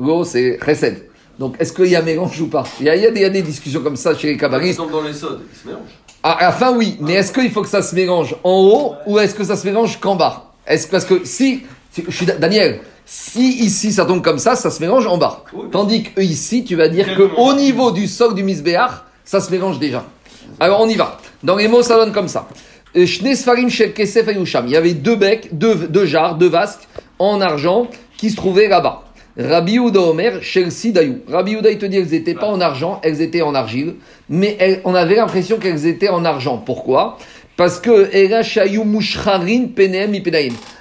L'eau c'est chesed. Donc est-ce qu'il y a mélange ou pas ? Il y a, il y a, des, il y a des discussions comme ça chez les kabbalistes. Ils tombent dans les sodes, ils se mélangent. Ah, à la fin, oui, mais est-ce qu'il faut que ça se mélange en haut ou est-ce que ça se mélange qu'en bas ? Est-ce parce que si, je suis Daniel, si ici ça tombe comme ça, ça se mélange en bas. Oui. Tandis que ici, tu vas dire qu'au niveau du socle du misbéach, ça se mélange déjà. Alors on y va. Dans les mots, ça donne comme ça. Il y avait deux becs, deux, deux jarres, deux vasques en argent qui se trouvaient là-bas. Rabbi Yehuda Omer, Chelsea Dayou. Rabbi Yehuda, il te dit qu'elles n'étaient pas en argent, elles étaient en argile. Mais elles, on avait l'impression qu'elles étaient en argent. Pourquoi ? Parce que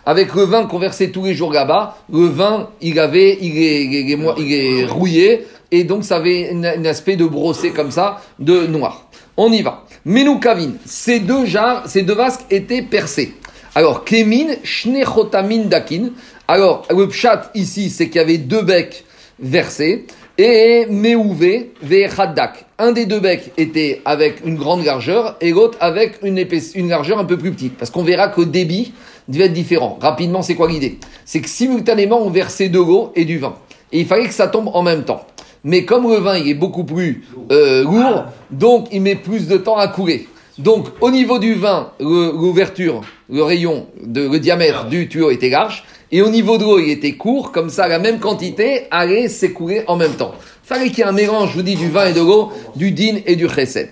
avec le vin qu'on versait tous les jours là-bas, le vin il avait, il est, il est, il est, il est rouillé et donc ça avait un aspect de brossé comme ça, de noir. On y va. Menoukavin, ces deux jarres, ces deux vasques étaient percées. Alors kemin shnechotamin dakin. Alors le pshat ici, c'est qu'il y avait deux becs versés. Et Meouvé Vechaddak. Un des deux becs était avec une grande largeur et l'autre avec une, épaisse, une largeur un peu plus petite. Parce qu'on verra que le débit devait être différent. Rapidement, c'est quoi l'idée ? C'est que simultanément, on versait de l'eau et du vin. Et il fallait que ça tombe en même temps. Mais comme le vin, il est beaucoup plus euh, lourd, donc il met plus de temps à couler. Donc, au niveau du vin, le, l'ouverture, le rayon, de, le diamètre du tuyau était large. Et au niveau de l'eau, il était court, comme ça, la même quantité allait s'écouler en même temps. Il fallait qu'il y ait un mélange, je vous dis, du vin et de l'eau, du din et du chesed.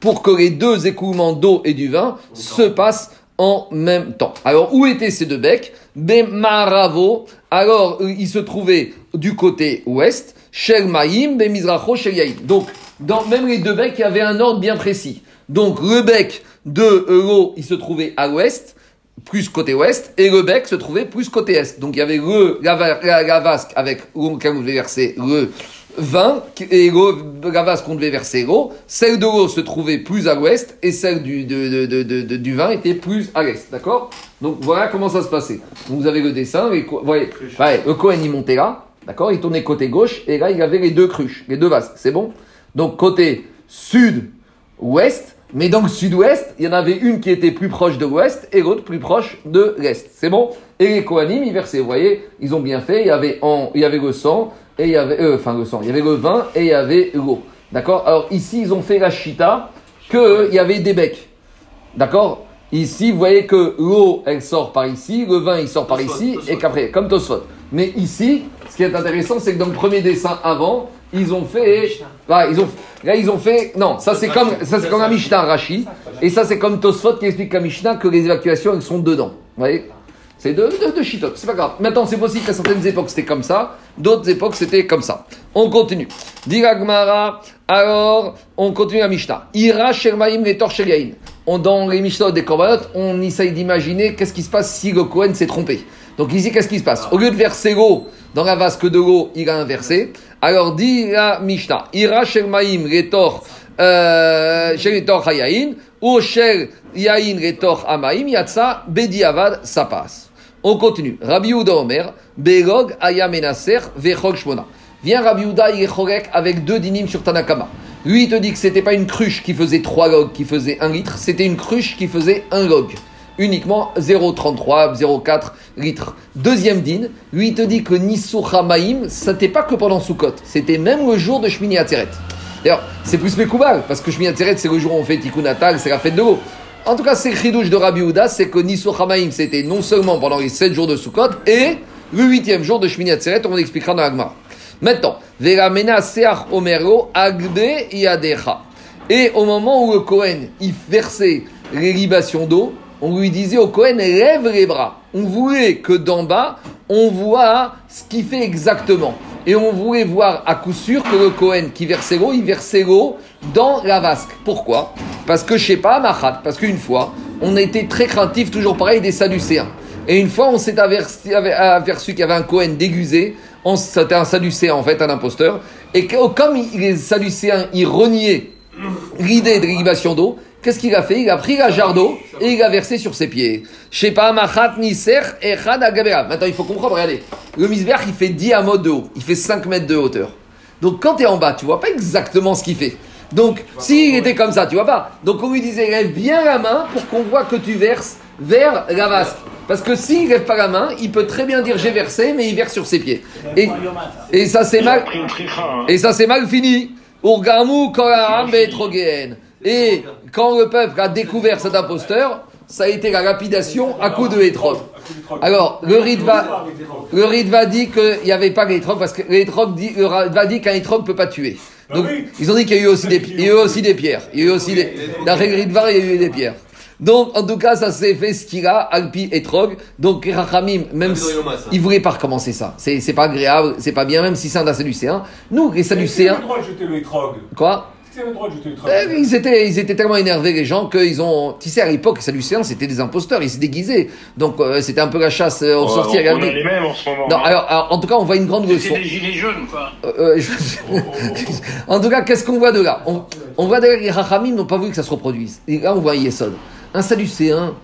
Pour que les deux écoulements d'eau et du vin se passent en même temps. Alors, où étaient ces deux becs ? Bemaravo. Alors, ils se trouvaient du côté ouest. Shelmaim, Bemizracho, Shelyaim. Donc, dans même les deux becs, il y avait un ordre bien précis. Donc, le bec de l'eau, il se trouvait à l'ouest, plus côté ouest, et le bec se trouvait plus côté est. Donc, il y avait le, la, la, la vasque avec l'eau qu'on devait verser le vin, et le, la vasque qu'on devait verser l'eau. Celle de l'eau se trouvait plus à l'ouest, et celle du, de, de, de, de, de, du vin était plus à l'est. D'accord ? Donc, voilà comment ça se passait. Donc, vous avez le dessin, les, vous voyez, ouais, le Kohen, il montait là, d'accord ? Il tournait côté gauche, et là, il avait les deux cruches, les deux vasques. C'est bon ? Donc, côté sud-ouest, mais dans le sud-ouest, il y en avait une qui était plus proche de l'ouest et l'autre plus proche de l'est. C'est bon ? Et les Kohanim, ils versaient. Vous voyez, ils ont bien fait. Il y avait, en, il y avait le sang, et il y avait, euh, enfin le sang, il y avait le vin et il y avait l'eau. D'accord ? Alors ici, ils ont fait la chita qu'il euh, y avait des becs. D'accord ? Ici, vous voyez que l'eau, elle sort par ici, le vin, il sort par Tosfot, ici, Tosfot. Et qu'après, comme Tosfot. Mais ici, ce qui est intéressant, c'est que dans le premier dessin avant, ils ont fait. Là, ils ont, là, ils ont fait. Non, ça c'est comme ça c'est comme la Mishnah Rashi, et ça c'est comme Tosfot qui explique la Mishnah que les évacuations elles sont dedans. Vous voyez, c'est de de, de shit-up. C'est pas grave. Maintenant, c'est possible qu'à certaines époques c'était comme ça, d'autres époques c'était comme ça. On continue. Dira Gemara. Alors, on continue la Mishnah. Ira Shermaim les Torcheliaim. On dans les Mishnah des Korbanot, on essaye d'imaginer qu'est-ce qui se passe si le Kohen s'est trompé. Donc ici, qu'est-ce qui se passe? Au lieu de verser l'eau dans la vasque de l'eau, il a inversé. Alors dit la Mishnah, Ira Shermaim Retor Shelitor Hayain, ou Shel Yain Retor Amaim, Yatsa, Bediavad, ça passe. On continue. Rabbi Yehuda Omer, Belog, Ayamenaser, Vechog Shmona. Viens Rabbi Yehuda, il est chorek avec deux dinim sur Tanakama. Lui, il te dit que c'était pas une cruche qui faisait trois logs, qui faisait un litre, c'était une cruche qui faisait un log. Uniquement zéro virgule trente-trois, zéro virgule quatre litres. Deuxième din, lui il te dit que Nissoukha Maïm, ça n'était pas que pendant Soukot, c'était même le jour de Shmini Atzeret. D'ailleurs, c'est plus Mekoubal, parce que Shmini Atzeret, c'est le jour où on fait Tikkun Atal, c'est la fête de l'eau. En tout cas, c'est le chidouche de Rabbi Yehuda, c'est que Nissoukha Maïm, c'était non seulement pendant les sept jours de Soukot, et le huitième jour de Shmini Atzeret, on l'expliquera dans la Gemara. Maintenant, Veramena Seach Omero Agde Yadecha. Et au moment où le Kohen, il versait les libations d'eau, on lui disait au Kohen, lève les bras. On voulait que d'en bas, on voit ce qu'il fait exactement. Et on voulait voir à coup sûr que le Kohen qui versait l'eau, il versait l'eau dans la vasque. Pourquoi ? Parce que, je sais pas, Machat, parce qu'une fois, on était très craintif, toujours pareil, des Sadducéens. Et une fois, on s'est averti, aperçu qu'il y avait un Kohen déguisé. On, c'était un Sadducéen, en fait, un imposteur. Et que, comme il, les Sadducéens, ils reniaient l'idée de l'irrigation d'eau, qu'est-ce qu'il a fait? Il a pris la jarre d'eau et il l'a versée sur ses pieds. Je sais pas, machat ni serre et chad agabera. Maintenant, il faut comprendre, regardez. Le misbech, il fait dix amotes de haut. Il fait cinq mètres de hauteur. Donc, quand tu es en bas, tu vois pas exactement ce qu'il fait. Donc, s'il était comme ça, tu vois pas. Donc, on lui disait, lève bien la main pour qu'on voit que tu verses vers la vasque. Parce que s'il lève pas la main, il peut très bien dire j'ai versé, mais il verse sur ses pieds. Et, et ça, c'est mal, et ça, c'est mal fini. Urgamu koram betrogen. Et quand le peuple a découvert cet imposteur, ça a été la lapidation à coups de hétrog. Alors, le Ritva, le Ritva dit qu'il n'y avait pas l'hétrog parce que l'hétrog dit, le Ritva dit qu'un hétrog ne peut pas tuer. Donc, ils ont dit qu'il y a eu aussi des, il y a eu aussi des pierres. Il y a eu aussi des, dans le Ritva, il y a eu des pierres. Donc, en tout cas, ça s'est fait ce qu'il a, Alpi et Trog. Donc, Rachamim, même si, il ne voulait pas recommencer ça. C'est, c'est pas agréable, c'est pas bien, même si c'est un Sadducéen. Nous, les Sadducéens. Ils avaient le droit de jeter le Trog. Quoi ? Ils avaient le droit de jeter le Trog. Eh, ils, étaient, ils étaient tellement énervés, les gens, qu'ils ont. Tu sais, à l'époque, les Sadducéens, c'était des imposteurs, ils se déguisaient. Donc, euh, c'était un peu la chasse aux euh, sorties. On, on a les mêmes en ce moment. Non, hein. alors, alors, en tout cas, on voit une grande leçon. C'était des gilets jaunes, quoi. Euh, euh, je... oh, oh, oh. En tout cas, qu'est-ce qu'on voit de là ? On, on voit d'ailleurs que les Rachamim n'ont pas voulu que ça se reproduise. Et là, on voit un Yesod. Un Sadducéen,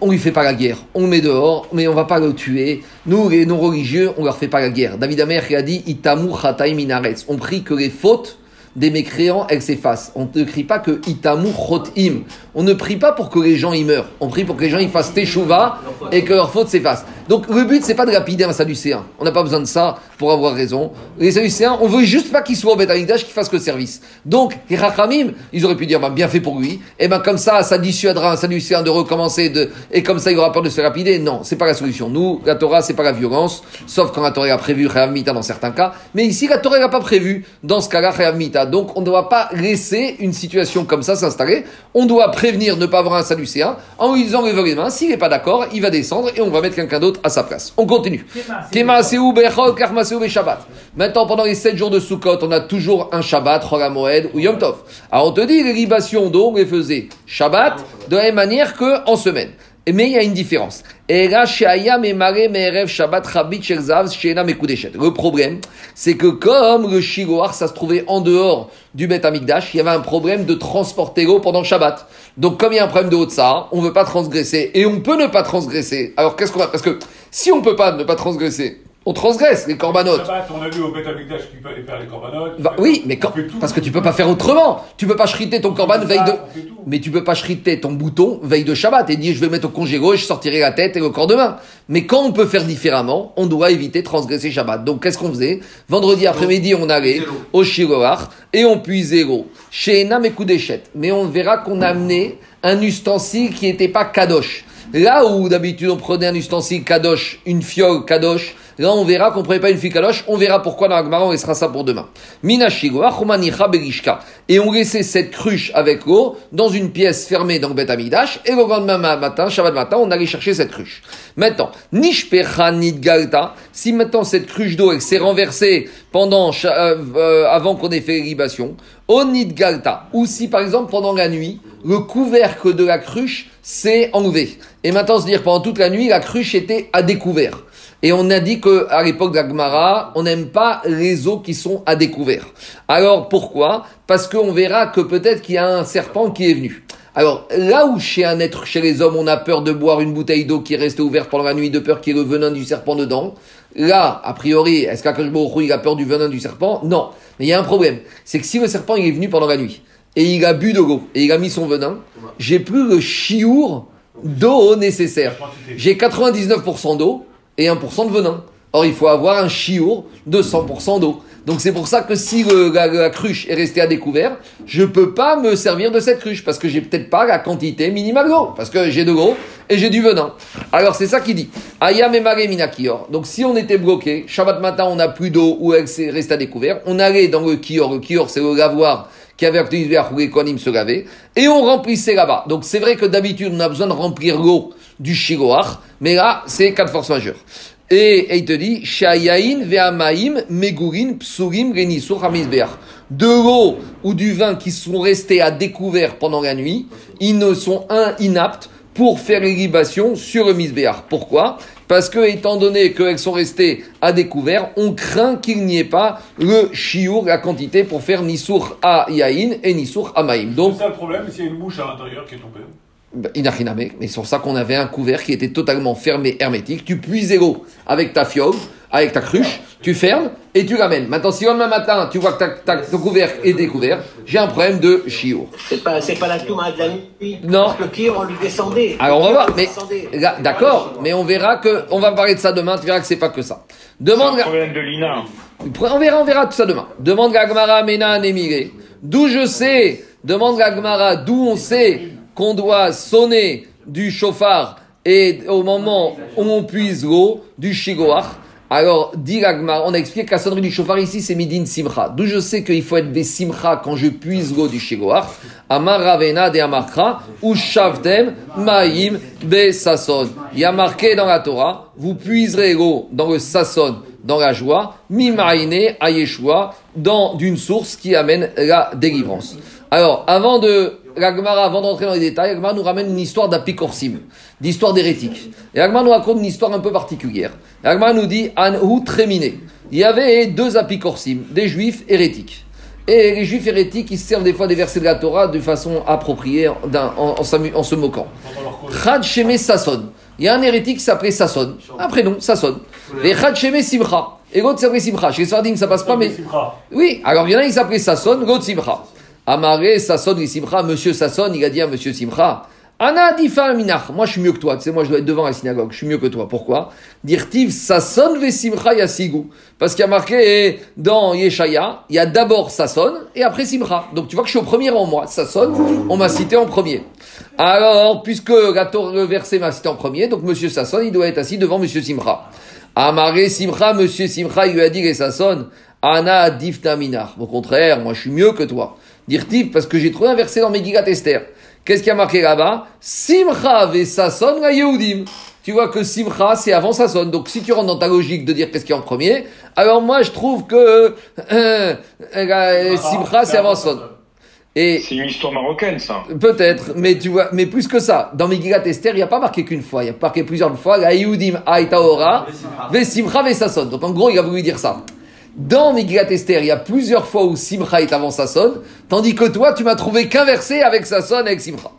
on lui fait pas la guerre. On le met dehors, mais on va pas le tuer. Nous, les non-religieux, on leur fait pas la guerre. David Amer qui a dit « Itamu chataim minaretz ». On prie que les fautes des mécréants, elles s'effacent. On ne crie pas que « Itamu chotim ». On ne prie pas pour que les gens y meurent. On prie pour que les gens y fassent teshuva et que leurs fautes s'effacent. Donc, le but, c'est pas de lapider un Sadducéen. On n'a pas besoin de ça pour avoir raison. Les Sadducéens, on veut juste pas qu'ils soient au Beth Amikdash, qu'ils fassent que service. Donc, les Rachamim, ils auraient pu dire, ben, bien fait pour lui. Et ben, comme ça, ça dissuadera un Sadducéen de recommencer de, et comme ça, il aura peur de se faire lapider. Non, c'est pas la solution. Nous, la Torah, c'est pas la violence. Sauf quand la Torah a prévu Chayav Mita dans certains cas. Mais ici, la Torah l'a pas prévu. Dans ce cas-là, Chayav Mita. Donc, on ne doit pas laisser une situation comme ça s'installer. On doit prévenir ne pas avoir un Sadducéen en lui disant, levez les mains. S'il est pas d'accord, il va descendre et on va mettre quelqu'un d'autre à sa place. On continue. Maintenant, pendant les sept jours de Sukkot, on a toujours un Shabbat, Chol HaMoed ou Yom Tov. Alors, on te dit, les libations d'eau, on les faisait Shabbat, de la même manière qu'en semaine. Mais il y a une différence. Le problème, c'est que comme le Shiloh, ça se trouvait en dehors du Beth Amikdash, il y avait un problème de transporter l'eau pendant le Shabbat. Donc, comme il y a un problème de haut de ça, on ne veut pas transgresser. Et on peut ne pas transgresser. Alors, qu'est-ce qu'on va... Parce que si on ne peut pas ne pas transgresser... On transgresse les corbanotes. Le Shabbat, on a vu au Beth Amikdash qu'il fallait faire les corbanotes. Bah, oui, mais quand, parce que tu peux pas faire autrement. Tu peux pas chriter ton corban veille de, mais tu peux pas chriter ton bouton veille de Shabbat et dire je vais le mettre au congé gauche, je sortirai la tête et le corps demain. Mais quand on peut faire différemment, on doit éviter de transgresser Shabbat. Donc, qu'est-ce qu'on faisait? Vendredi après-midi, on allait au Shiroach et on puisait l'eau. Chez Enam et Koudéchet. Mais on verra qu'on amenait un ustensile qui était pas kadosh. Là où d'habitude on prenait un ustensile kadosh, une fiole kadosh, là on verra qu'on ne prenait pas une fiole kadosh, on verra pourquoi dans la Gemara on laissera ça pour demain. Et on laissait cette cruche avec l'eau dans une pièce fermée dans le Beth Amidash, et le lendemain matin, Shabbat matin, on allait chercher cette cruche. Maintenant, Nishpecha Nidgalta, si maintenant cette cruche d'eau elle s'est renversée pendant, euh, euh, avant qu'on ait fait l'irrigation, Onidgalta, ou si par exemple pendant la nuit, le couvercle de la cruche s'est enlevé. Et maintenant, se dire pendant toute la nuit, la cruche était à découvert. Et on a dit qu'à l'époque de la Gemara, on n'aime pas les eaux qui sont à découvert. Alors pourquoi ? Parce qu'on verra que peut-être qu'il y a un serpent qui est venu. Alors là où chez un être, chez les hommes, on a peur de boire une bouteille d'eau qui est restée ouverte pendant la nuit, de peur qu'il y ait le venin du serpent dedans, là, a priori, est-ce qu'Akadosh Baruch Hou, il a peur du venin du serpent ? Non. Mais il y a un problème, c'est que si le serpent il est venu pendant la nuit, et il a bu de l'eau, et il a mis son venin, j'ai plus le chiour d'eau nécessaire. J'ai quatre-vingt-dix-neuf pour cent d'eau et un pour cent de venin. Or, il faut avoir un chiour de cent pour cent d'eau. Donc, c'est pour ça que si le, la, la cruche est restée à découvert, je peux pas me servir de cette cruche parce que j'ai peut-être pas la quantité minimale d'eau, parce que j'ai de l'eau et j'ai du venin. Alors, c'est ça qu'il dit. Ayam emare minakior. Donc, si on était bloqué, Shabbat matin, on n'a plus d'eau ou elle s'est restée à découvert, on allait dans le kior. Le kior, c'est le lavoir qui avait obtenu les kohanim se laver, et on remplissait là-bas. Donc c'est vrai que d'habitude on a besoin de remplir l'eau du shiroach, mais là c'est cas de force majeure. Et, et il te dit shayayin ve'amaim megurin psurim renisur hamizbeach, de l'eau ou du vin qui sont restés à découvert pendant la nuit, ils ne sont un inaptes pour faire l'irrigation sur le misbeach. Pourquoi ? Parce que, étant donné qu'elles sont restées à découvert, on craint qu'il n'y ait pas le chiour, la quantité, pour faire Nissour à Yaïn et Nissour à Maïm. Donc, c'est ça le problème, s'il y a une mouche à l'intérieur qui est tombée. Inachiname, mais c'est pour ça qu'on avait un couvert qui était totalement fermé, hermétique. Tu puisais l'eau avec ta fiole, avec ta cruche, tu fermes et tu l'amènes. Maintenant, si le lendemain matin, tu vois que ta, ta, ton couvert est découvert, j'ai un problème de chiour. C'est pas, c'est pas la touma de la nuit. Non. Parce que le kior, on lui descendait. Alors, on va voir. Mais, là, d'accord, mais on verra que, on va parler de ça demain, tu verras que c'est pas que ça. Demande. C'est un problème de l'I N A. On verra, on verra tout ça demain. Demande la Gemara, Ménan, émiré. D'où je sais, demande la Gemara, d'où on sait qu'on doit sonner du chauffard et au moment où on puise l'eau du shigoach. Alors, dit la Gemara, on a expliqué que la sonnerie du chauffard ici, c'est midin simcha. D'où je sais qu'il faut être des simcha quand je puise l'eau du shigoach. Amar Ravena de Amarkra, ou Shavtem, Maïm, Be Sasson. Il y a marqué dans la Torah, vous puiserez l'eau dans le Sasson, dans la joie, Mimaïne, à Yeshua, dans d'une source qui amène la délivrance. Alors, avant de. La Gemara, avant d'entrer dans les détails, la Gemara nous ramène une histoire d'apicorsim, d'histoire d'hérétique. Et la Gemara nous raconte une histoire un peu particulière. La Gemara nous dit Anhu Tréminé. Il y avait deux apicorsim, des juifs hérétiques. Et les juifs hérétiques, ils servent des fois des versets de la Torah de façon appropriée, d'un, en, en, en, en se moquant. Chad Shemé Sasson. Il y a un hérétique qui s'appelait Sasson. Un prénom, Sasson. Et Chad Shemé Simcha. Et l'autre s'appelait Simcha. Chez les Sfardim, ça passe pas, mais. Oui, alors il y en a qui s'appelait Sasson, l'autre Simcha. Amaré, Sasson, il Simcha, monsieur Sasson, il a dit à monsieur Simcha, Anna difa minach, moi je suis mieux que toi, tu sais, moi je dois être devant la synagogue, je suis mieux que toi, pourquoi ? Dirtiv, Sasson ve Simcha yasigou. Parce qu'il y a marqué dans Yeshaya, il y a d'abord Sasson et après Simcha. Donc tu vois que je suis au premier rang, moi. Sasson, on m'a cité en premier. Alors, puisque la Torah, le verset m'a cité en premier, donc monsieur Sasson, il doit être assis devant monsieur Simcha. Amaré, Simcha, monsieur Simcha, il lui a dit, et Sasson, Anna difta minach. Au contraire, moi je suis mieux que toi. Dirtif, parce que j'ai trouvé un verset dans Megillat Esther. Qu'est-ce qu'il y a marqué là-bas ? Simcha ve Sasson la Yehudim. Tu vois que Simcha, c'est avant Sasson. Donc, si tu rentres dans ta logique de dire qu'est-ce qu'il y a en premier, alors moi, je trouve que euh, euh, Simcha, c'est avant Sasson. Et c'est une histoire marocaine, ça. Peut-être, mais tu vois, mais plus que ça. Dans Megillat Esther, il n'y a pas marqué qu'une fois, il y a marqué plusieurs fois. La Yehudim haïtaora ve Simcha ve Sasson. Donc, en gros, il a voulu dire ça. Dans Megillat Esther, il y a plusieurs fois où Simcha est avant Sasson, tandis que toi, tu m'as trouvé qu'un verset avec Sasson et avec Simcha.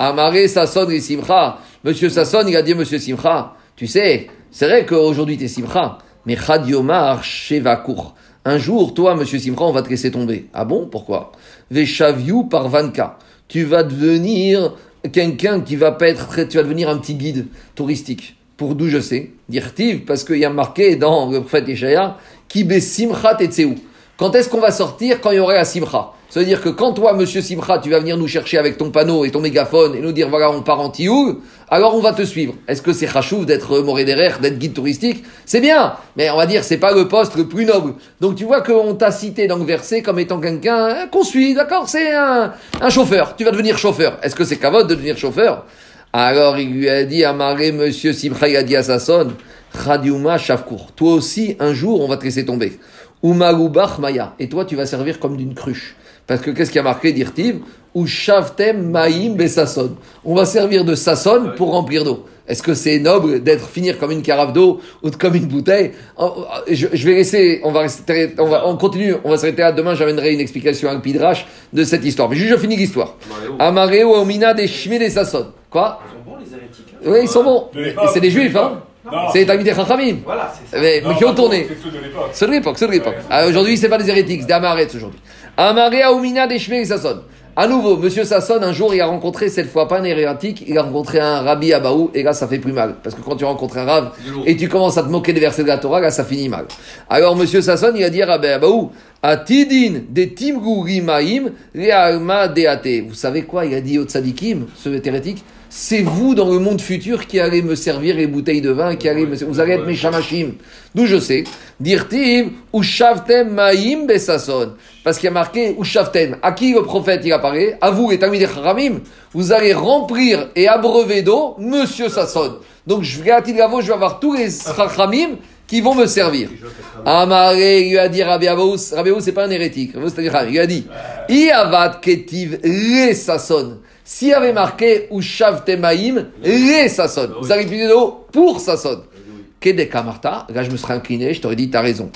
Amaré, Sasson et Simcha. Monsieur Sasson, il a dit Monsieur Simcha, tu sais, c'est vrai qu'aujourd'hui t'es Simcha, mais Chad Yomar Shevakur. Un jour, toi, Monsieur Simcha, on va te laisser tomber. Ah bon ? Pourquoi ? Veshaviou par Vanka. Tu vas devenir quelqu'un qui va pas être très, tu vas devenir un petit guide touristique. Pour d'où je sais, dirtiv, parce qu'il y a marqué dans le prophète Yeshaya, Kibé Simcha Tetseou. Quand est-ce qu'on va sortir ? Quand il y aura la Simcha. Ça veut dire que quand toi, monsieur Simcha, tu vas venir nous chercher avec ton panneau et ton mégaphone et nous dire voilà, on part en Tioug, alors on va te suivre. Est-ce que c'est Khashouf d'être moré derrière, d'être guide touristique? C'est bien, mais on va dire c'est pas le poste le plus noble. Donc tu vois qu'on t'a cité dans le verset comme étant quelqu'un qu'on suit, d'accord? C'est un, un chauffeur. Tu vas devenir chauffeur. Est-ce que c'est Kavod de devenir chauffeur? Alors il lui a dit, amarré monsieur Simcha, il a dit à sa sonne, Khadiouma Shavkour, toi aussi, un jour, on va te laisser tomber. Umaroubach Maya, et toi, tu vas servir comme d'une cruche. Parce que qu'est-ce qu'il y a marqué, dirtiv, ou shavtem maïm besasson. On va servir de sasson pour remplir d'eau. Est-ce que c'est noble d'être finir comme une carafe d'eau ou comme une bouteille? Je, je vais laisser, on va rester, on va, on continue, on va s'arrêter là. Demain, j'amènerai une explication avec Pidrash de cette histoire. Mais juste, je finis l'histoire. Amareo omina des shmi des sasson. Quoi? Ils sont bons les hérétiques. Hein. Oui, ils sont bons. De l'époque, c'est des juifs, de hein. Non. C'est les Talmidei Chachamim. Voilà, c'est ça. Mais, non, mais qui ont tourné. C'est ceux de l'époque. C'est de l'époque, c'est de l'époque. Ouais, ah, aujourd'hui, c'est pas des hérétiques, c'est des Amaretz aujourd'hui. Amaré Aoumina des Shmei Sasson. À nouveau, monsieur Sasson, un jour, il a rencontré, cette fois pas un hérétique, il a rencontré un Rabbi Abaou, et là, ça fait plus mal. Parce que quand tu rencontres un Rav, et tu commences à te moquer des versets de la Torah, là, ça finit mal. Alors, monsieur Sasson, il a dit à Rabbi Abaou, Atidin des Timgouri Maïm, les Alma Deate. Vous savez quoi? Il a dit au Tzadikim, ce hérétique, c'est vous dans le monde futur qui allez me servir les bouteilles de vin, qui allez me... vous allez être mes chamachim. D'où je sais. Dirtiv ou shavtem maïm besasson. Parce qu'il y a marqué ou shavtem. À qui le prophète il apparaît? À vous les Talmidei Chachamim. Vous allez remplir et abreuver d'eau Monsieur Sasson. Donc je vais à Tilgavo, je vais avoir tous les Chachamim qui vont me servir. Amaré lui a dit Rabbi Abaou, Rabbi Abaou c'est pas un hérétique. Il lui a dit Iavad ketiv les sasson. S'il y avait marqué ou shavtemaim, les sasson. Vous avez plus de l'eau pour sasson. Kedeka Martha, là je me serais incliné, je t'aurais dit t'as raison.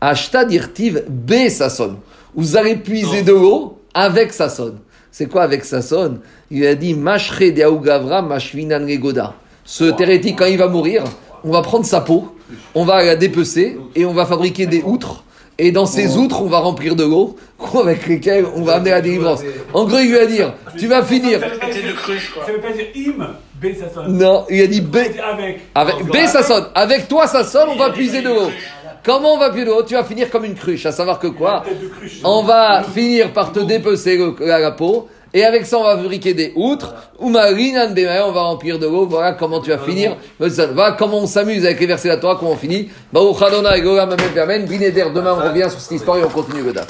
Ashta dirtiv be sasson. Vous allez puiser de l'eau avec sasson. C'est quoi avec sasson? Il a dit mashre de augavra mashvinan regoda. Ce hérétique quand il va mourir, on va prendre sa peau, on va la dépecer et on va fabriquer des outres. Et dans ces outres, on va remplir de l'eau avec lesquelles on va amener la délivrance. En gros, il lui a dit, tu vas finir. Ça veut pas dire im, b ça sonne. Non, il a dit b. Avec. Avec b ça sonne. Avec toi ça sonne, on va puiser de l'eau. Comment on va puiser de l'eau? Tu vas finir comme une cruche. À savoir que quoi? On va finir par te dépecer le, la, la peau. Et avec ça, on va fabriquer des outres. Ou marinan bema, on va remplir de l'eau. Voilà comment tu vas finir. Voilà comment on s'amuse avec les versets de la Torah, comment on finit. Baruch Adonai, Golam, Amen, Amen. Demain, on revient sur cette histoire et on continue le daf.